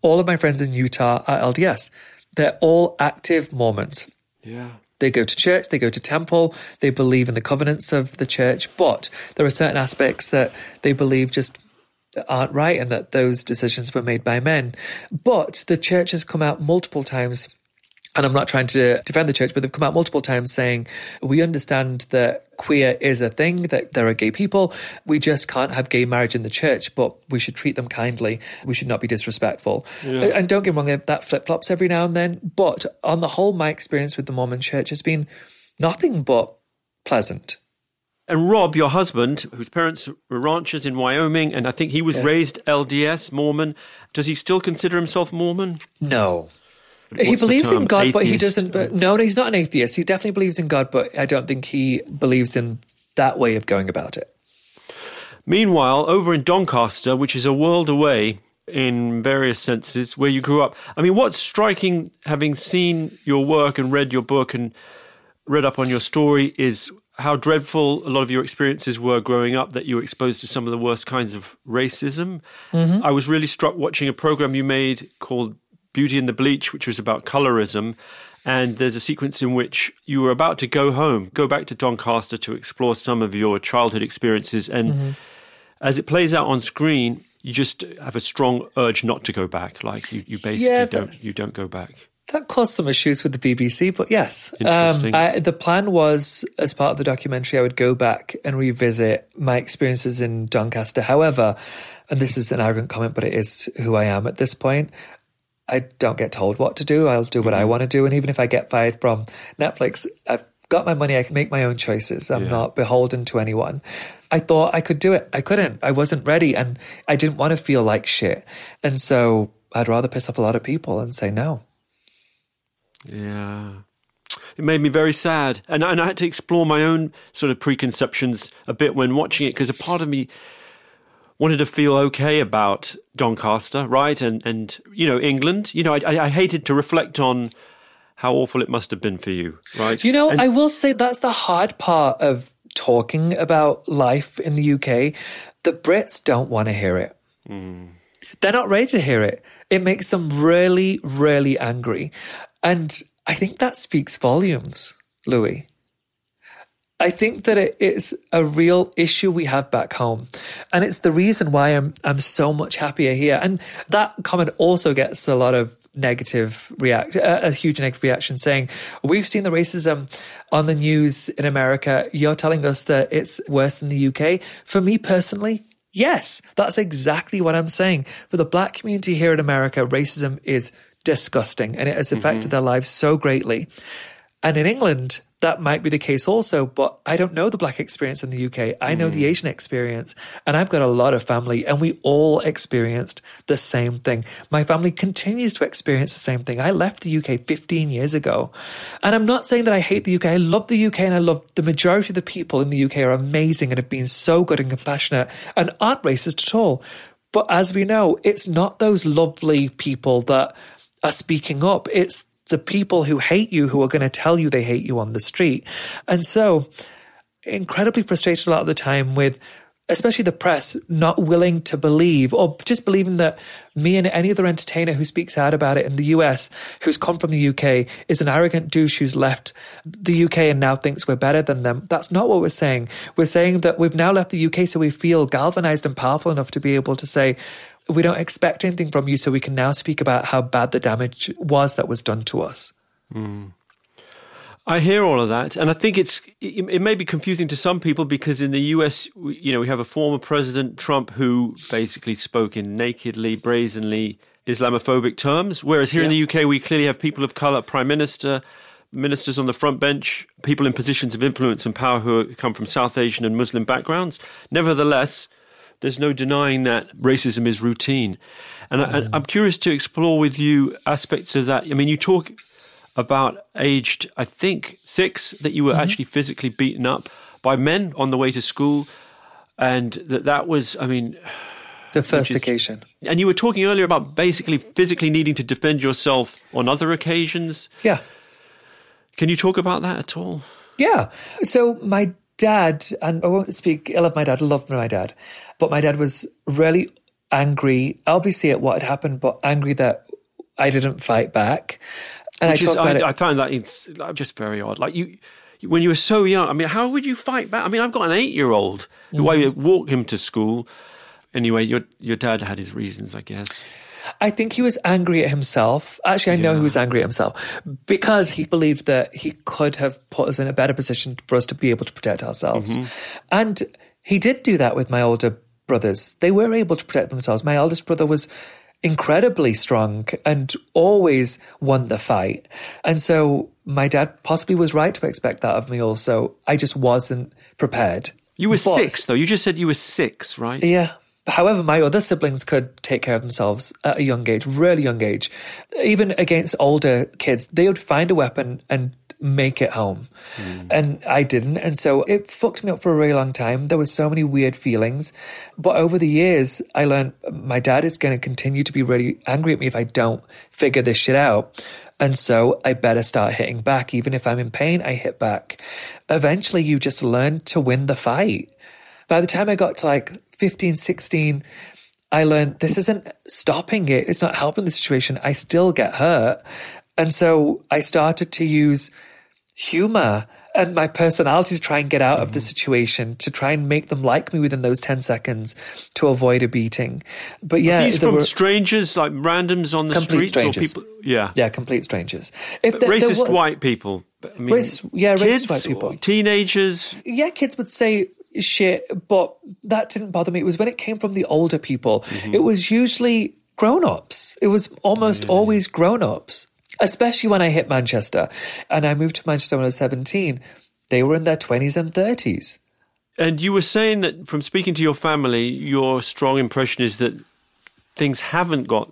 all of my friends in Utah are L D S. They're all active Mormons. Yeah. They go to church, they go to temple, they believe in the covenants of the church, but there are certain aspects that they believe just aren't right and that those decisions were made by men. But the church has come out multiple times, and I'm not trying to defend the church, but they've come out multiple times saying, we understand that queer is a thing, that there are gay people, we just can't have gay marriage in the church, but we should treat them kindly, we should not be disrespectful. Yeah. And don't get me wrong, that flip-flops every now and then, but on the whole, my experience with the Mormon church has been nothing but pleasant. And Rob, your husband, whose parents were ranchers in Wyoming, and I think he was yeah. raised L D S, Mormon, does he still consider himself Mormon? No. What's he believes in God, atheist? But he doesn't... But no, he's not an atheist. He definitely believes in God, but I don't think he believes in that way of going about it. Meanwhile, over in Doncaster, which is a world away in various senses, where you grew up, I mean, what's striking, having seen your work and read your book and read up on your story, is how dreadful a lot of your experiences were growing up, that you were exposed to some of the worst kinds of racism. Mm-hmm. I was really struck watching a program you made called Beauty and the Bleach, which was about colorism. And there's a sequence in which you were about to go home, go back to Doncaster to explore some of your childhood experiences. And mm-hmm. as it plays out on screen, you just have a strong urge not to go back. Like you, you basically yeah, that, don't, you don't go back. That caused some issues with the B B C, but yes. Interesting. Um, I, the plan was, as part of the documentary, I would go back and revisit my experiences in Doncaster. However, and this is an arrogant comment, but it is who I am at this point, I don't get told what to do. I'll do what I want to do. And even if I get fired from Netflix, I've got my money. I can make my own choices. I'm yeah. not beholden to anyone. I thought I could do it. I couldn't. I wasn't ready. And I didn't want to feel like shit. And so I'd rather piss off a lot of people and say no. Yeah. It made me very sad. And, and I had to explore my own sort of preconceptions a bit when watching it, because a part of me wanted to feel okay about Doncaster, right? And, and you know, England. You know, I, I hated to reflect on how awful it must have been for you, right? You know, and- I will say that's the hard part of talking about life in the U K. The Brits don't want to hear it. Mm. They're not ready to hear it. It makes them really, really angry. And I think that speaks volumes, Louis. I think that it is a real issue we have back home. And it's the reason why I'm I'm so much happier here. And that comment also gets a lot of negative react, a huge negative reaction saying, we've seen the racism on the news in America. You're telling us that it's worse than the U K. For me personally, yes, that's exactly what I'm saying. For the black community here in America, racism is disgusting, and it has affected mm-hmm. their lives so greatly. And in England, that might be the case also, but I don't know the Black experience in the U K. I know mm. the Asian experience, and I've got a lot of family, and we all experienced the same thing. My family continues to experience the same thing. I left the U K fifteen years ago, and I'm not saying that I hate the U K. I love the U K, and I love the majority of the people in the U K are amazing and have been so good and compassionate and aren't racist at all. But as we know, it's not those lovely people that are speaking up. It's the people who hate you who are going to tell you they hate you on the street. And so incredibly frustrated a lot of the time with especially the press not willing to believe, or just believing that me and any other entertainer who speaks out about it in the U S who's come from the U K is an arrogant douche who's left the U K and now thinks we're better than them. That's not what we're saying. We're saying that we've now left the U K so we feel galvanized and powerful enough to be able to say, we don't expect anything from you, so we can now speak about how bad the damage was that was done to us. Mm. I hear all of that, and I think it's it, it may be confusing to some people because in the U S, you know, we have a former president, Trump, who basically spoke in nakedly, brazenly Islamophobic terms, whereas here yeah. in the U K, we clearly have people of colour, prime minister, ministers on the front bench, people in positions of influence and power who are, come from South Asian and Muslim backgrounds. Nevertheless, there's no denying that racism is routine. And I, I'm curious to explore with you aspects of that. I mean, you talk about aged, I think, six, that you were mm-hmm. actually physically beaten up by men on the way to school. And that that was, I mean... the first is, occasion. And you were talking earlier about basically physically needing to defend yourself on other occasions. Yeah. Can you talk about that at all? Yeah. So my dad, and I won't speak ill of my dad, I love my dad, but my dad was really angry, obviously at what had happened, but angry that I didn't fight back. And Which I talked about I, it. I found that it's just very odd. Like you, when you were so young, I mean, how would you fight back? I mean, I've got an eight-year-old who I walk him to school. Anyway, your your dad had his reasons, I guess. I think he was angry at himself. Actually, I know yeah. he was angry at himself because he believed that he could have put us in a better position for us to be able to protect ourselves. Mm-hmm. And he did do that with my older brothers. They were able to protect themselves. My eldest brother was incredibly strong and always won the fight. And so my dad possibly was right to expect that of me also. I just wasn't prepared. You were but, six, though. You just said you were six, right? Yeah. However, my other siblings could take care of themselves at a young age, really young age. Even against older kids, they would find a weapon and make it home. Mm. And I didn't. And so it fucked me up for a really long time. There were so many weird feelings. But over the years, I learned my dad is going to continue to be really angry at me if I don't figure this shit out. And so I better start hitting back. Even if I'm in pain, I hit back. Eventually, you just learn to win the fight. By the time I got to like fifteen, sixteen, I learned this isn't stopping it. It's not helping the situation. I still get hurt. And so I started to use humor and my personality to try and get out mm-hmm. of the situation, to try and make them like me within those ten seconds to avoid a beating. But yeah, were these from were, strangers, like randoms on the complete streets? Strangers. Or people, yeah. Yeah, complete strangers. If there, racist there were, white people. I mean, racist, yeah, kids, racist white people. Teenagers. Yeah, kids would say shit, but that didn't bother me. It was when it came from the older people. Mm-hmm. It was usually grown-ups. It was almost yeah. always grown-ups, especially when I hit Manchester. And I moved to Manchester when I was seventeen. They were in their twenties and thirties. And you were saying that from speaking to your family, your strong impression is that things haven't got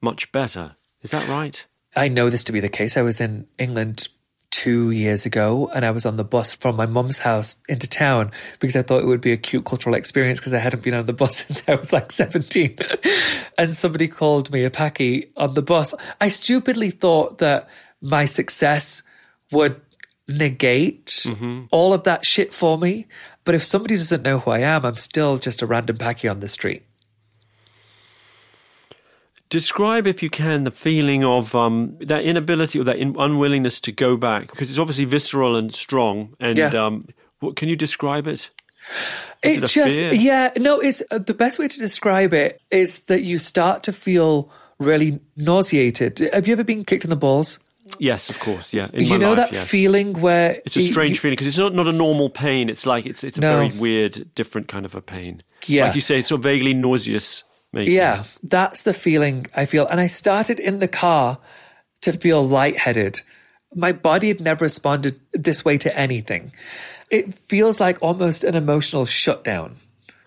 much better. Is that right? I know this to be the case. I was in England two years ago, and I was on the bus from my mum's house into town because I thought it would be a cute cultural experience because I hadn't been on the bus since I was like seventeen. And somebody called me a Paki on the bus. I stupidly thought that my success would negate mm-hmm. all of that shit for me. But if somebody doesn't know who I am, I'm still just a random Paki on the street. Describe, if you can, the feeling of um, that inability or that in- unwillingness to go back, because it's obviously visceral and strong. And yeah. um, what can you describe it? Is it's it just fear? yeah, no. It's uh, the best way to describe it is that you start to feel really nauseated. Have you ever been kicked in the balls? Yes, of course. Yeah, in you my know life, that yes. feeling where it's a strange you, feeling because it's not, not a normal pain. It's like it's it's a no. very weird, different kind of a pain. Yeah, like you say, it's sort of vaguely nauseous. Maybe. Yeah, that's the feeling I feel. And I started in the car to feel lightheaded. My body had never responded this way to anything. It feels like almost an emotional shutdown.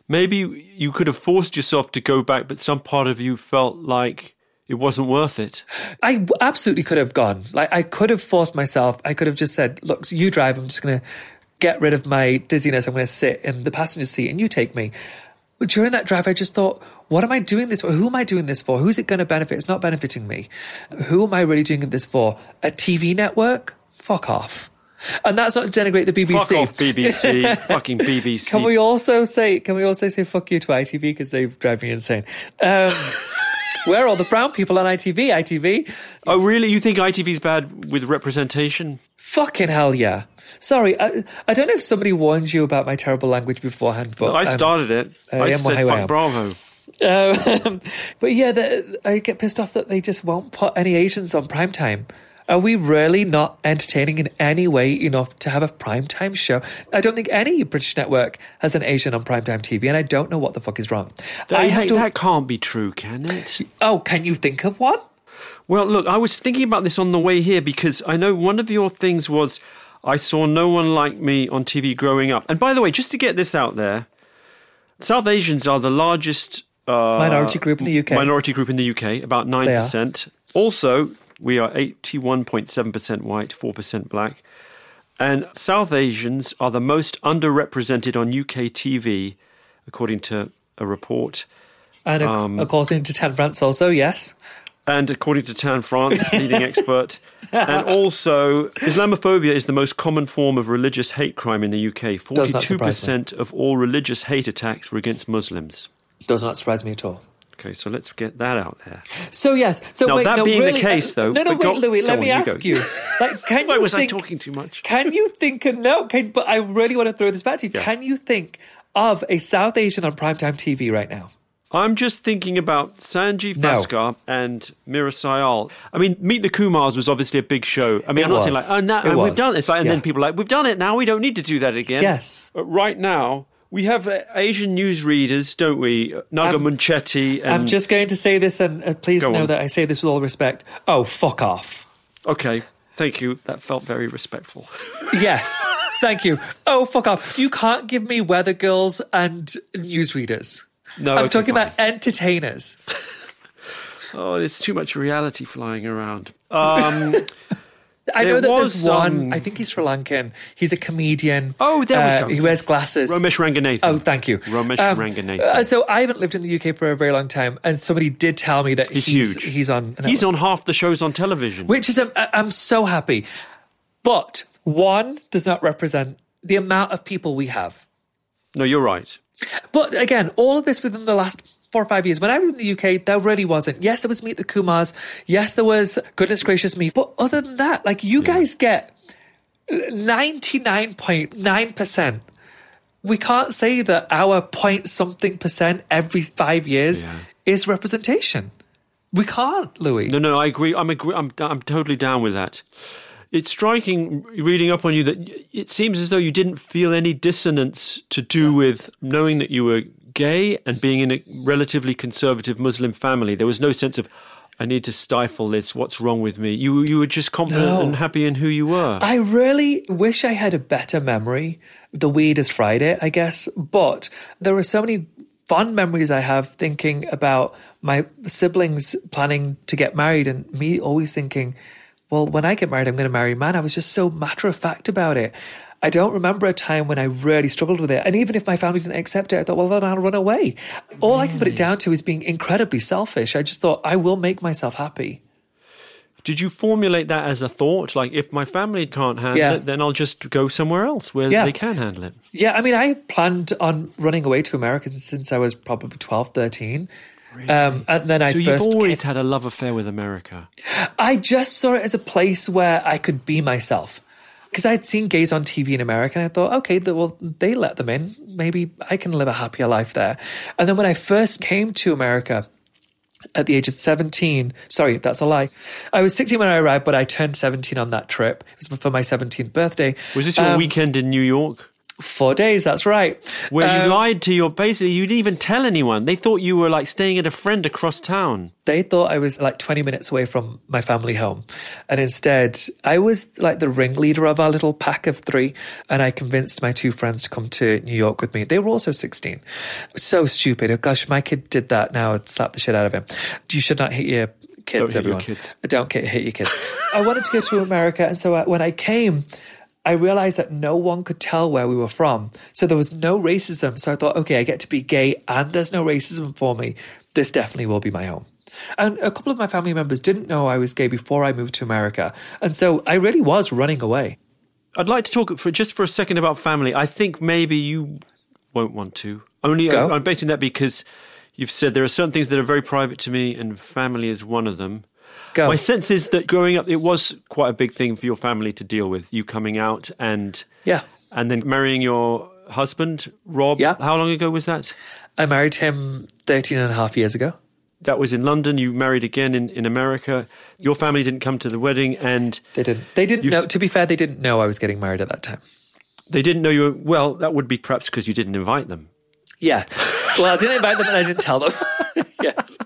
Maybe you could have forced yourself to go back, but some part of you felt like it wasn't worth it. I absolutely could have gone. Like, I could have forced myself. I could have just said, look, you drive. I'm just going to get rid of my dizziness. I'm going to sit in the passenger seat and you take me. But during that drive, I just thought, what am I doing this for? Who am I doing this for? Who's it going to benefit? It's not benefiting me. Who am I really doing this for? A T V network? Fuck off. And that's not to denigrate the B B C. Fuck off, B B C. Fucking B B C. Can we also say, can we also say fuck you to I T V because they drive me insane? Um, where are all the brown people on I T V? I T V? Oh, really? You think I T V's bad with representation? Fucking hell yeah. Sorry, I, I don't know if somebody warned you about my terrible language beforehand, but... No, I started um, it. I, I said fuck Bravo. Um, but yeah, the, I get pissed off that they just won't put any Asians on primetime. Are we really not entertaining in any way enough to have a primetime show? I don't think any British network has an Asian on primetime T V, and I don't know what the fuck is wrong. That, I have to... that can't be true, can it? Oh, can you think of one? Well, look, I was thinking about this on the way here because I know one of your things was I saw no one like me on T V growing up. And by the way, just to get this out there, South Asians are the largest... Uh, minority group in the U K. Minority group in the U K, about nine percent. Also... we are eighty-one point seven percent white, four percent black. And South Asians are the most underrepresented on U K T V, according to a report. And um, according to Tan France also, yes. And according to Tan France, leading expert. And also, Islamophobia is the most common form of religious hate crime in the U K. forty-two percent of all religious hate attacks were against Muslims. Does not surprise me at all. Okay, so let's get that out there. So yes, so now, wait, that no, being really, the case, though. No, no, wait, go, Louis. Let on, me you ask you. Like, can Why you was think, I talking too much? Can you think? Of, no, can, but I really want to throw this back to you. Yeah. Can you think of a South Asian on primetime T V right now? I'm just thinking about Sanjeev Bhaskar no. and Mira Sayal. I mean, Meet the Kumars was obviously a big show. I mean, it I'm was. not saying like, oh, no, we've done it, like, and yeah. then people are like, we've done it now. We don't need to do that again. Yes, but right now. We have Asian news readers, don't we? Naga I'm, Munchetti and... I'm just going to say this, and uh, please know on. that I say this with all respect. Oh, fuck off. Okay, thank you. That felt very respectful. Yes, thank you. Oh, fuck off. You can't give me weather girls and news readers. No, I'm okay, talking fine. about entertainers. Oh, there's too much reality flying around. Um... I there know that there's one, um, I think he's Sri Lankan. He's a comedian. Oh, there we uh, go. He wears glasses. Romesh Ranganathan. Oh, thank you. Romesh um, Ranganathan. Uh, so I haven't lived in the U K for a very long time, and somebody did tell me that he's he's, huge. he's on... He's on half the shows on television. Which is, um, I'm so happy. But one does not represent the amount of people we have. No, you're right. But again, all of this within the last... four or five years. When I was in the U K, there really wasn't. Yes, there was Meet the Kumars. Yes, there was Goodness Gracious Me. But other than that, like, you yeah. guys get ninety-nine point nine percent. We can't say that our point something percent every five years yeah. is representation. We can't, Louis. No, no, I agree. I'm agree. I'm I'm totally down with that. It's striking reading up on you that it seems as though you didn't feel any dissonance to do with knowing that you were gay and being in a relatively conservative Muslim family. There was no sense of, I need to stifle this, what's wrong with me? You you were just confident no. and happy in who you were. I really wish I had a better memory. The weirdest Friday, I guess. But there are so many fond memories I have thinking about my siblings planning to get married and me always thinking, well, when I get married, I'm going to marry a man. I was just so matter-of-fact about it. I don't remember a time when I really struggled with it. And even if my family didn't accept it, I thought, well, then I'll run away. All really? I can put it down to is being incredibly selfish. I just thought, I will make myself happy. Did you formulate that as a thought? Like, if my family can't handle yeah. it, then I'll just go somewhere else where yeah. they can handle it. Yeah, I mean, I planned on running away to America since I was probably twelve, thirteen. Really? Um, and then I so first you've always came... had a love affair with America. I just saw it as a place where I could be myself. Because I'd seen gays on T V in America and I thought, okay, well, they let them in. Maybe I can live a happier life there. And then when I first came to America at the age of seventeen, sorry, that's a lie. I was sixteen when I arrived, but I turned seventeen on that trip. It was for my seventeenth birthday. Was this your um, weekend in New York? Four days, that's right. Where um, you lied to your, basically, you didn't even tell anyone. They thought you were like staying at a friend across town. They thought I was like twenty minutes away from my family home. And instead, I was like the ringleader of our little pack of three. And I convinced my two friends to come to New York with me. They were also sixteen. So stupid. Oh gosh, my kid did that now. I'd slap the shit out of him. You should not hit your kids, everyone. Don't hit your kids. Don't hit your kids. I wanted to go to America. And so I, when I came, I realized that no one could tell where we were from. So there was no racism. So I thought, okay, I get to be gay and there's no racism for me. This definitely will be my home. And a couple of my family members didn't know I was gay before I moved to America. And so I really was running away. I'd like to talk for just for a second about family. I think maybe you won't want to. Only Go. I'm basing that because you've said there are certain things that are very private to me and family is one of them. Go. My sense is that growing up, it was quite a big thing for your family to deal with, you coming out and yeah, and then marrying your husband, Rob. Yeah. How long ago was that? I married him thirteen and a half years ago. That was in London. You married again in, in America. Your family didn't come to the wedding and... They didn't. They didn't know. To be fair, they didn't know I was getting married at that time. They didn't know you were... Well, that would be perhaps because you didn't invite them. Yeah. Well, I didn't invite them and I didn't tell them. Yes.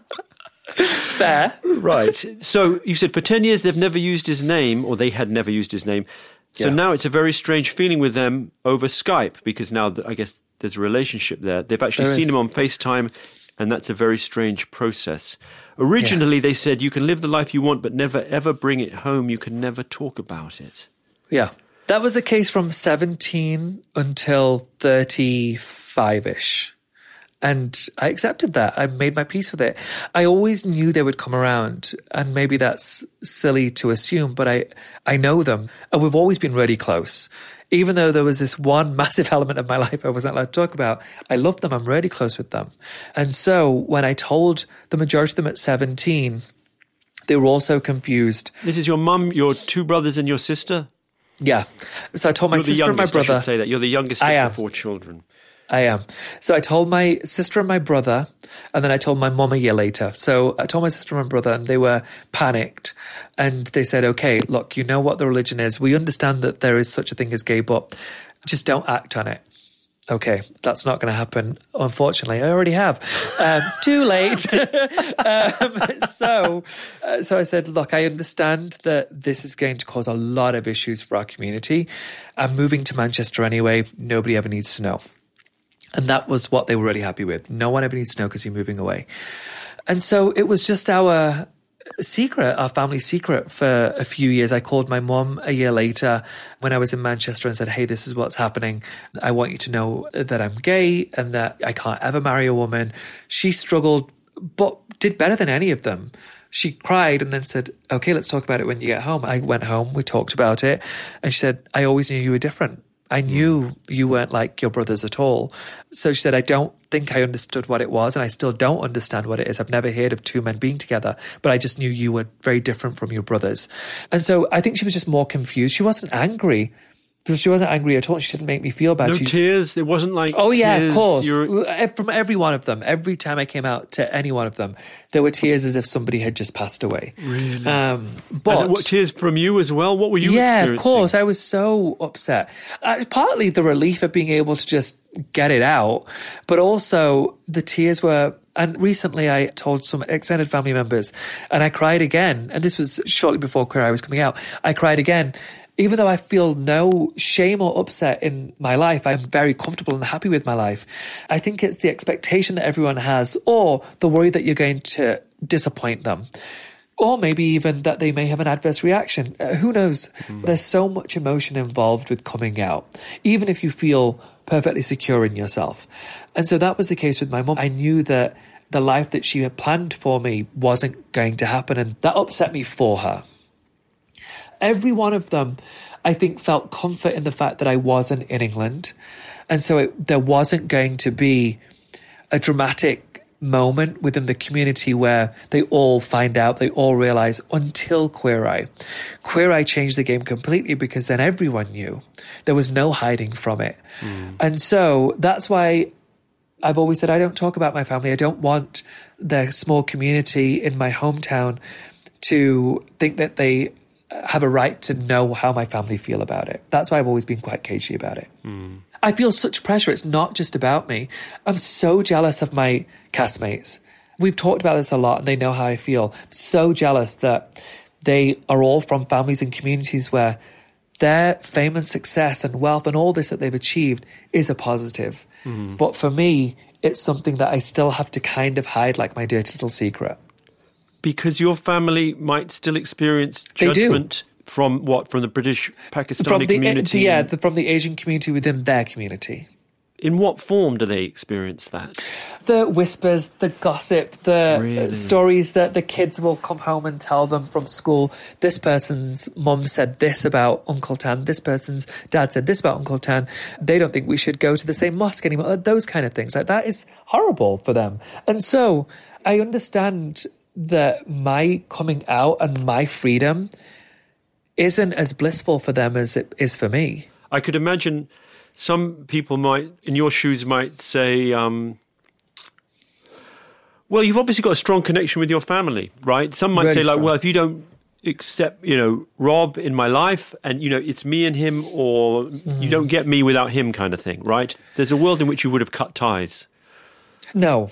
Fair. Right. So you said for ten years they've never used his name, or they had never used his name. So yeah. Now it's a very strange feeling with them over Skype, because now I guess there's a relationship there. They've actually there seen is. him on FaceTime, and that's a very strange process. Originally yeah. they said you can live the life you want, but never ever bring it home. You can never talk about it. Yeah. That was the case from seventeen until thirty-five-ish. And I accepted that. I made my peace with it. I always knew they would come around, and maybe that's silly to assume, but I, I know them, and we've always been really close. Even though there was this one massive element of my life I wasn't allowed to talk about, I love them. I'm really close with them. And so when I told the majority of them at seventeen, they were also confused. This is your mum, your two brothers and your sister? Yeah. So I told my You're sister youngest, and my brother. I should say that. You're the youngest of four children. I am. So I told my sister and my brother, and then I told my mom a year later. So I told my sister and my brother, and they were panicked. And they said, okay, look, you know what the religion is. We understand that there is such a thing as gay, but just don't act on it. Okay, that's not going to happen, unfortunately. I already have. Um, too late. um, so uh, so I said, look, I understand that this is going to cause a lot of issues for our community. I'm moving to Manchester anyway. Nobody ever needs to know. And that was what they were really happy with. No one ever needs to know because you're moving away. And so it was just our secret, our family secret for a few years. I called my mom a year later when I was in Manchester and said, hey, this is what's happening. I want you to know that I'm gay and that I can't ever marry a woman. She struggled, but did better than any of them. She cried and then said, okay, let's talk about it when you get home. I went home, we talked about it. And she said, I always knew you were different. I knew you weren't like your brothers at all. So she said, I don't think I understood what it was, and I still don't understand what it is. I've never heard of two men being together, but I just knew you were very different from your brothers. And so I think she was just more confused. She wasn't angry, because she wasn't angry at all. She didn't make me feel bad. No she, tears? It wasn't like Oh yeah, tears. Of course. You're... From every one of them. Every time I came out to any one of them, there were tears as if somebody had just passed away. Really? Um, but and what, tears from you as well? What were you yeah, experiencing? Yeah, of course. I was so upset. Uh, partly the relief of being able to just get it out, but also the tears were... And recently I told some extended family members and I cried again. And this was shortly before Queer Eye was coming out. I cried again. Even though I feel no shame or upset in my life, I'm very comfortable and happy with my life. I think it's the expectation that everyone has, or the worry that you're going to disappoint them. Or maybe even that they may have an adverse reaction. Uh, who knows? Mm. There's so much emotion involved with coming out, even if you feel perfectly secure in yourself. And so that was the case with my mum. I knew that the life that she had planned for me wasn't going to happen, and that upset me for her. Every one of them, I think, felt comfort in the fact that I wasn't in England. And so it, there wasn't going to be a dramatic moment within the community where they all find out, they all realise, until Queer Eye. Queer Eye changed the game completely, because then everyone knew. There was no hiding from it. Mm. And so that's why I've always said I don't talk about my family. I don't want the small community in my hometown to think that they... have a right to know how my family feel about it. That's why I've always been quite cagey about it. Mm. I feel such pressure. It's not just about me. I'm so jealous of my castmates. We've talked about this a lot and they know how I feel. I'm so jealous that they are all from families and communities where their fame and success and wealth and all this that they've achieved is a positive. Mm. But for me, it's something that I still have to kind of hide, like my dirty little secret. Because your family might still experience judgment from what? From the British Pakistani from the, community? Yeah, the, from the Asian community within their community. In what form do they experience that? The whispers, the gossip, the really? stories that the kids will come home and tell them from school. This person's mum said this about Uncle Tan. This person's dad said this about Uncle Tan. They don't think we should go to the same mosque anymore. Those kind of things. Like, that is horrible for them. And so I understand that my coming out and my freedom isn't as blissful for them as it is for me. I could imagine... Some people might, in your shoes, might say, um, well, you've obviously got a strong connection with your family, right? Some might Very say, like, strong. well, if you don't accept, you know, Rob in my life and, you know, it's me and him or mm. you don't get me without him kind of thing, right? There's a world in which you would have cut ties. No,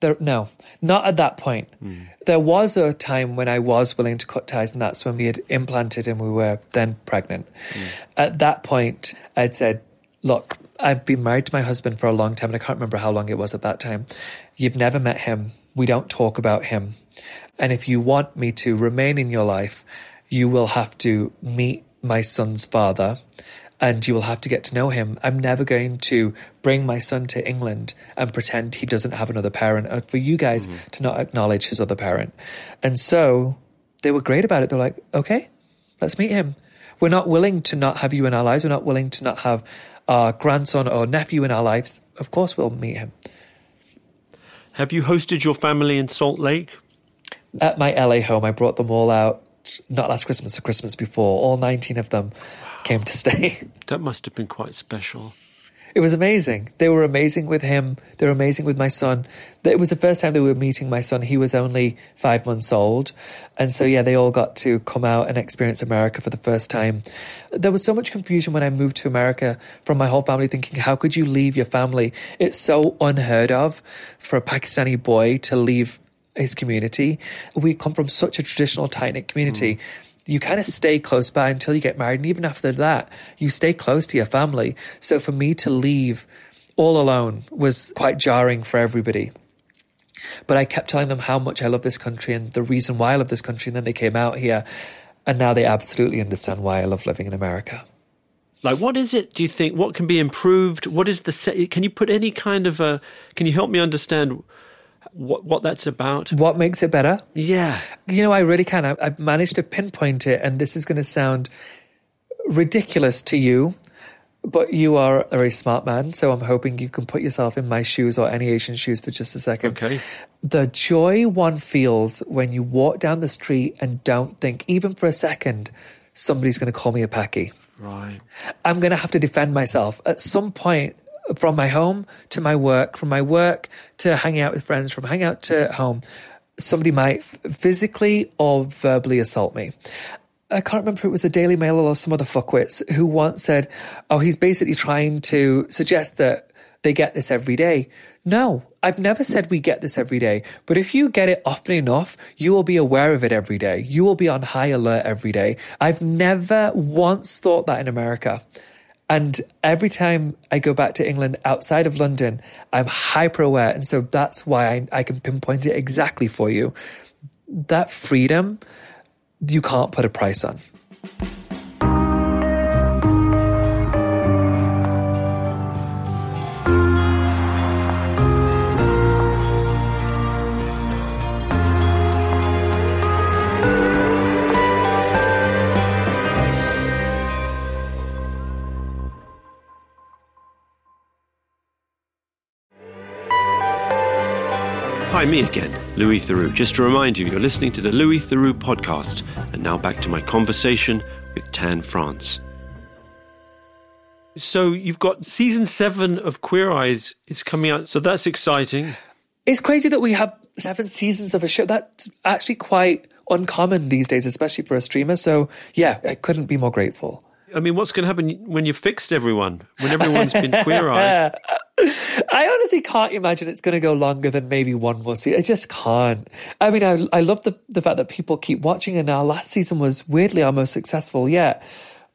there, no, not at that point. Mm. There was a time when I was willing to cut ties, and that's when we had implanted and we were then pregnant. Mm. At that point, I'd said, look, I've been married to my husband for a long time and I can't remember how long it was at that time. You've never met him. We don't talk about him. And if you want me to remain in your life, you will have to meet my son's father and you will have to get to know him. I'm never going to bring my son to England and pretend he doesn't have another parent or for you guys mm-hmm. to not acknowledge his other parent. And so they were great about it. They're like, okay, let's meet him. We're not willing to not have you in our lives. We're not willing to not have our grandson or nephew in our lives. Of course we'll meet him. Have you hosted your family in Salt Lake? At my L A home, I brought them all out, not last Christmas, the Christmas before. All nineteen of them wow. came to stay. That must have been quite special. It was amazing. They were amazing with him. They were amazing with my son. It was the first time they were meeting my son. He was only five months old. And so, yeah, they all got to come out and experience America for the first time. There was so much confusion when I moved to America from my whole family thinking, how could you leave your family? It's so unheard of for a Pakistani boy to leave his community. We come from such a traditional, tight-knit community. Mm. You kind of stay close by until you get married. And even after that, you stay close to your family. So for me to leave all alone was quite jarring for everybody. But I kept telling them how much I love this country and the reason why I love this country. And then they came out here and now they absolutely understand why I love living in America. Like, what is it, do you think? What can be improved? What is the, se- can you put any kind of a, can you help me understand What what that's about? What makes it better? Yeah. You know, I really can. I, I've managed to pinpoint it, and this is going to sound ridiculous to you, but you are a very smart man, so I'm hoping you can put yourself in my shoes or any Asian shoes for just a second. Okay. The joy one feels when you walk down the street and don't think, even for a second, somebody's going to call me a Paki. Right. I'm going to have to defend myself. At some point, from my home to my work, from my work to hanging out with friends, from hanging out to home, somebody might physically or verbally assault me. I can't remember if it was the Daily Mail or some other fuckwits who once said, oh, he's basically trying to suggest that they get this every day. No, I've never said we get this every day. But if you get it often enough, you will be aware of it every day. You will be on high alert every day. I've never once thought that in America. And every time I go back to England outside of London, I'm hyper aware. And so that's why I, I can pinpoint it exactly for you. That freedom, you can't put a price on. Me again, Louis Theroux. Just to remind you, you're listening to the Louis Theroux podcast. And now back to my conversation with Tan France. So you've got season seven of Queer Eyes is coming out. So that's exciting. It's crazy that we have seven seasons of a show. That's actually quite uncommon these days, especially for a streamer. So yeah, I couldn't be more grateful. I mean, what's going to happen when you've fixed everyone? When everyone's been queer-eyed? I honestly can't imagine it's going to go longer than maybe one more season. I just can't. I mean, I I love the, the fact that people keep watching, and our last season was weirdly our most successful yet.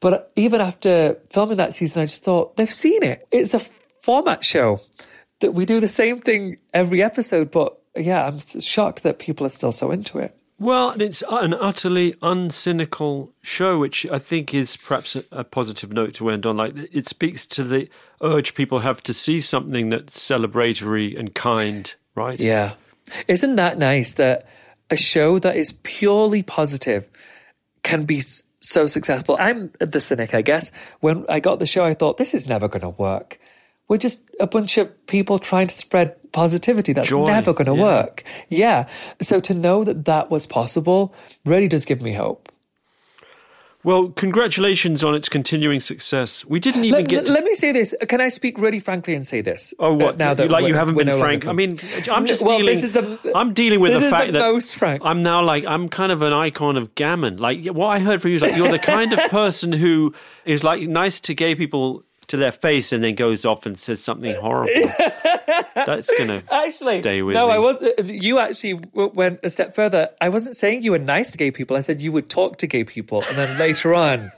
But even after filming that season, I just thought, they've seen it. It's a format show that we do the same thing every episode. But yeah, I'm shocked that people are still so into it. Well, it's an utterly uncynical show, which I think is perhaps a, a positive note to end on. Like, it speaks to the urge people have to see something that's celebratory and kind, right? Yeah. Isn't that nice that a show that is purely positive can be so successful? I'm the cynic, I guess. When I got the show, I thought, this is never going to work. We're just a bunch of people trying to spread positivity. That's Joy. never going to yeah. work. Yeah. So to know that that was possible really does give me hope. Well, congratulations on its continuing success. We didn't even let, get... To... Let me say this. Can I speak really frankly and say this? Oh, what? Uh, now that like you haven't been no frank. I mean, I'm just well, dealing... This is the, I'm dealing with this the is fact the that... most frank. I'm now like, I'm kind of an icon of gammon. Like, what I heard from you is like, you're the kind of person who is like nice to gay people... to their face and then goes off and says something horrible. That's going to stay with no, me. No, I wasn't. You actually went a step further. I wasn't saying you were nice to gay people. I said you would talk to gay people. And then later on...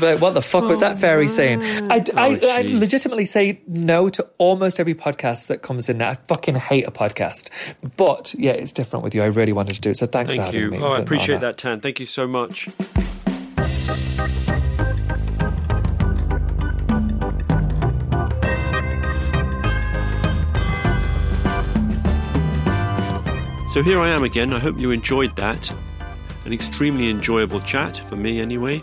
But what the fuck was that fairy saying? I, I, oh, I legitimately say no to almost every podcast that comes in now. I fucking hate a podcast. But, yeah, it's different with you. I really wanted to do it. So thanks Thank for having you. me. Oh, I appreciate that, Tan. Thank you so much. So here I am again. I hope you enjoyed that. An extremely enjoyable chat, for me anyway.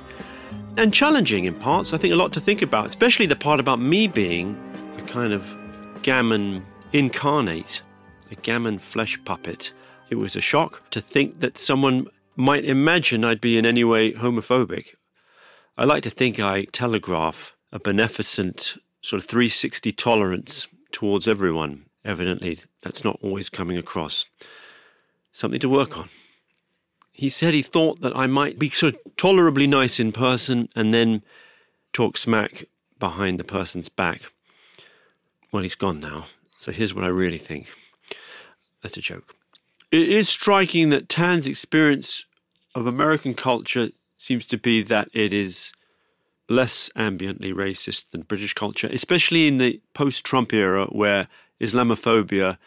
And challenging in parts. I think a lot to think about, especially the part about me being a kind of gammon incarnate, a gammon flesh puppet. It was a shock to think that someone might imagine I'd be in any way homophobic. I like to think I telegraph a beneficent sort of three sixty tolerance towards everyone. Evidently, that's not always coming across. Something to work on. He said he thought that I might be sort of tolerably nice in person and then talk smack behind the person's back. Well, he's gone now, so here's what I really think. That's a joke. It is striking that Tan's experience of American culture seems to be that it is less ambiently racist than British culture, especially in the post-Trump era where Islamophobia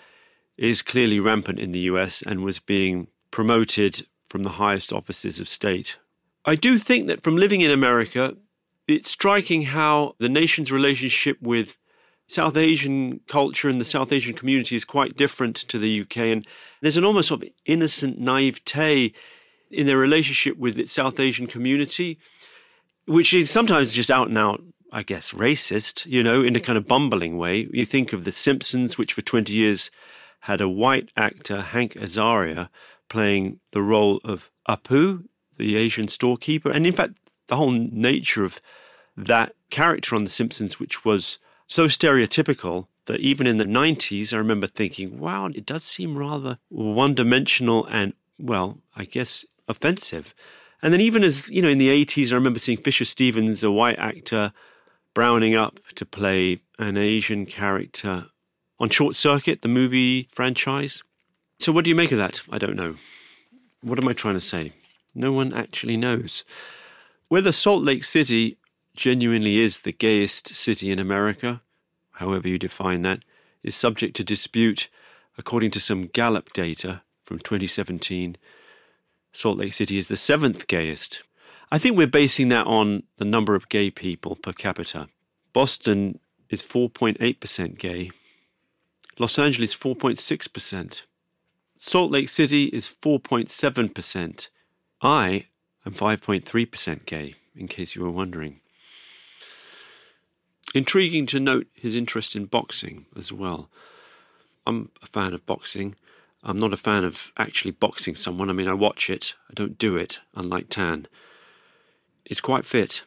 is clearly rampant in the U S and was being promoted from the highest offices of state. I do think that from living in America, it's striking how the nation's relationship with South Asian culture and the South Asian community is quite different to the U K. And there's an almost sort of innocent naivete in their relationship with its South Asian community, which is sometimes just out and out, I guess, racist, you know, in a kind of bumbling way. You think of The Simpsons, which for twenty years... had a white actor, Hank Azaria, playing the role of Apu, the Asian storekeeper. And in fact, the whole nature of that character on The Simpsons, which was so stereotypical that even in the nineties, I remember thinking, wow, it does seem rather one-dimensional and, well, I guess offensive. And then even as, you know, in the eighties, I remember seeing Fisher Stevens, a white actor, browning up to play an Asian character on Short Circuit, the movie franchise. So what do you make of that? I don't know. What am I trying to say? No one actually knows. Whether Salt Lake City genuinely is the gayest city in America, however you define that, is subject to dispute. According to some Gallup data from twenty seventeen, Salt Lake City is the seventh gayest. I think we're basing that on the number of gay people per capita. Boston is four point eight percent gay. Los Angeles, four point six percent. Salt Lake City is four point seven percent. I am five point three percent gay, in case you were wondering. Intriguing to note his interest in boxing as well. I'm a fan of boxing. I'm not a fan of actually boxing someone. I mean, I watch it. I don't do it, unlike Tan. He's quite fit.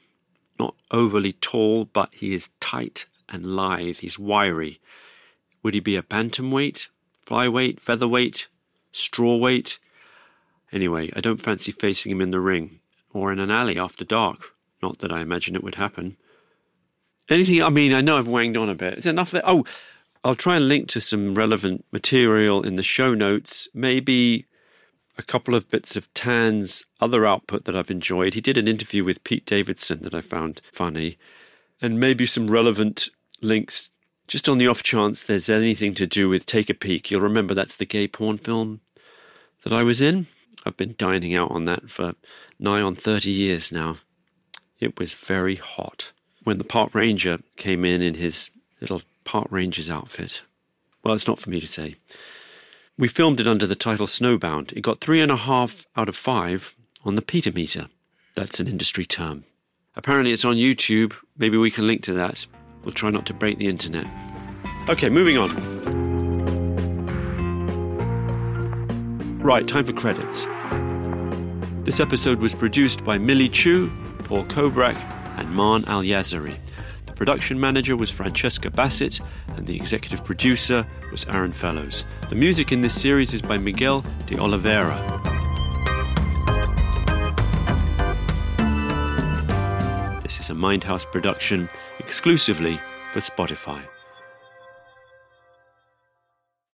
Not overly tall, but he is tight and lithe. He's wiry. Would he be a bantamweight, flyweight, featherweight, strawweight? Anyway, I don't fancy facing him in the ring, or in an alley after dark. Not that I imagine it would happen. Anything, I mean, I know I've wanged on a bit. It's enough that, oh, I'll try and link to some relevant material in the show notes. Maybe a couple of bits of Tan's other output that I've enjoyed. He did an interview with Pete Davidson that I found funny. And maybe some relevant links, just on the off chance there's anything to do with Take a Peak. You'll remember that's the gay porn film that I was in. I've been dining out on that for nigh on thirty years now. It was very hot when the park ranger came in in his little park ranger's outfit. Well, it's not for me to say. We filmed it under the title Snowbound. It got three and a half out of five on the Peter meter. That's an industry term. Apparently it's on YouTube. Maybe we can link to that. We'll try not to break the internet. Okay, moving on. Right, time for credits. This episode was produced by Millie Chu, Paul Kobrak, and Marn Al-Yazari. The production manager was Francesca Bassett, and the executive producer was Aaron Fellows. The music in this series is by Miguel de Oliveira. This is a Mindhouse production exclusively for Spotify.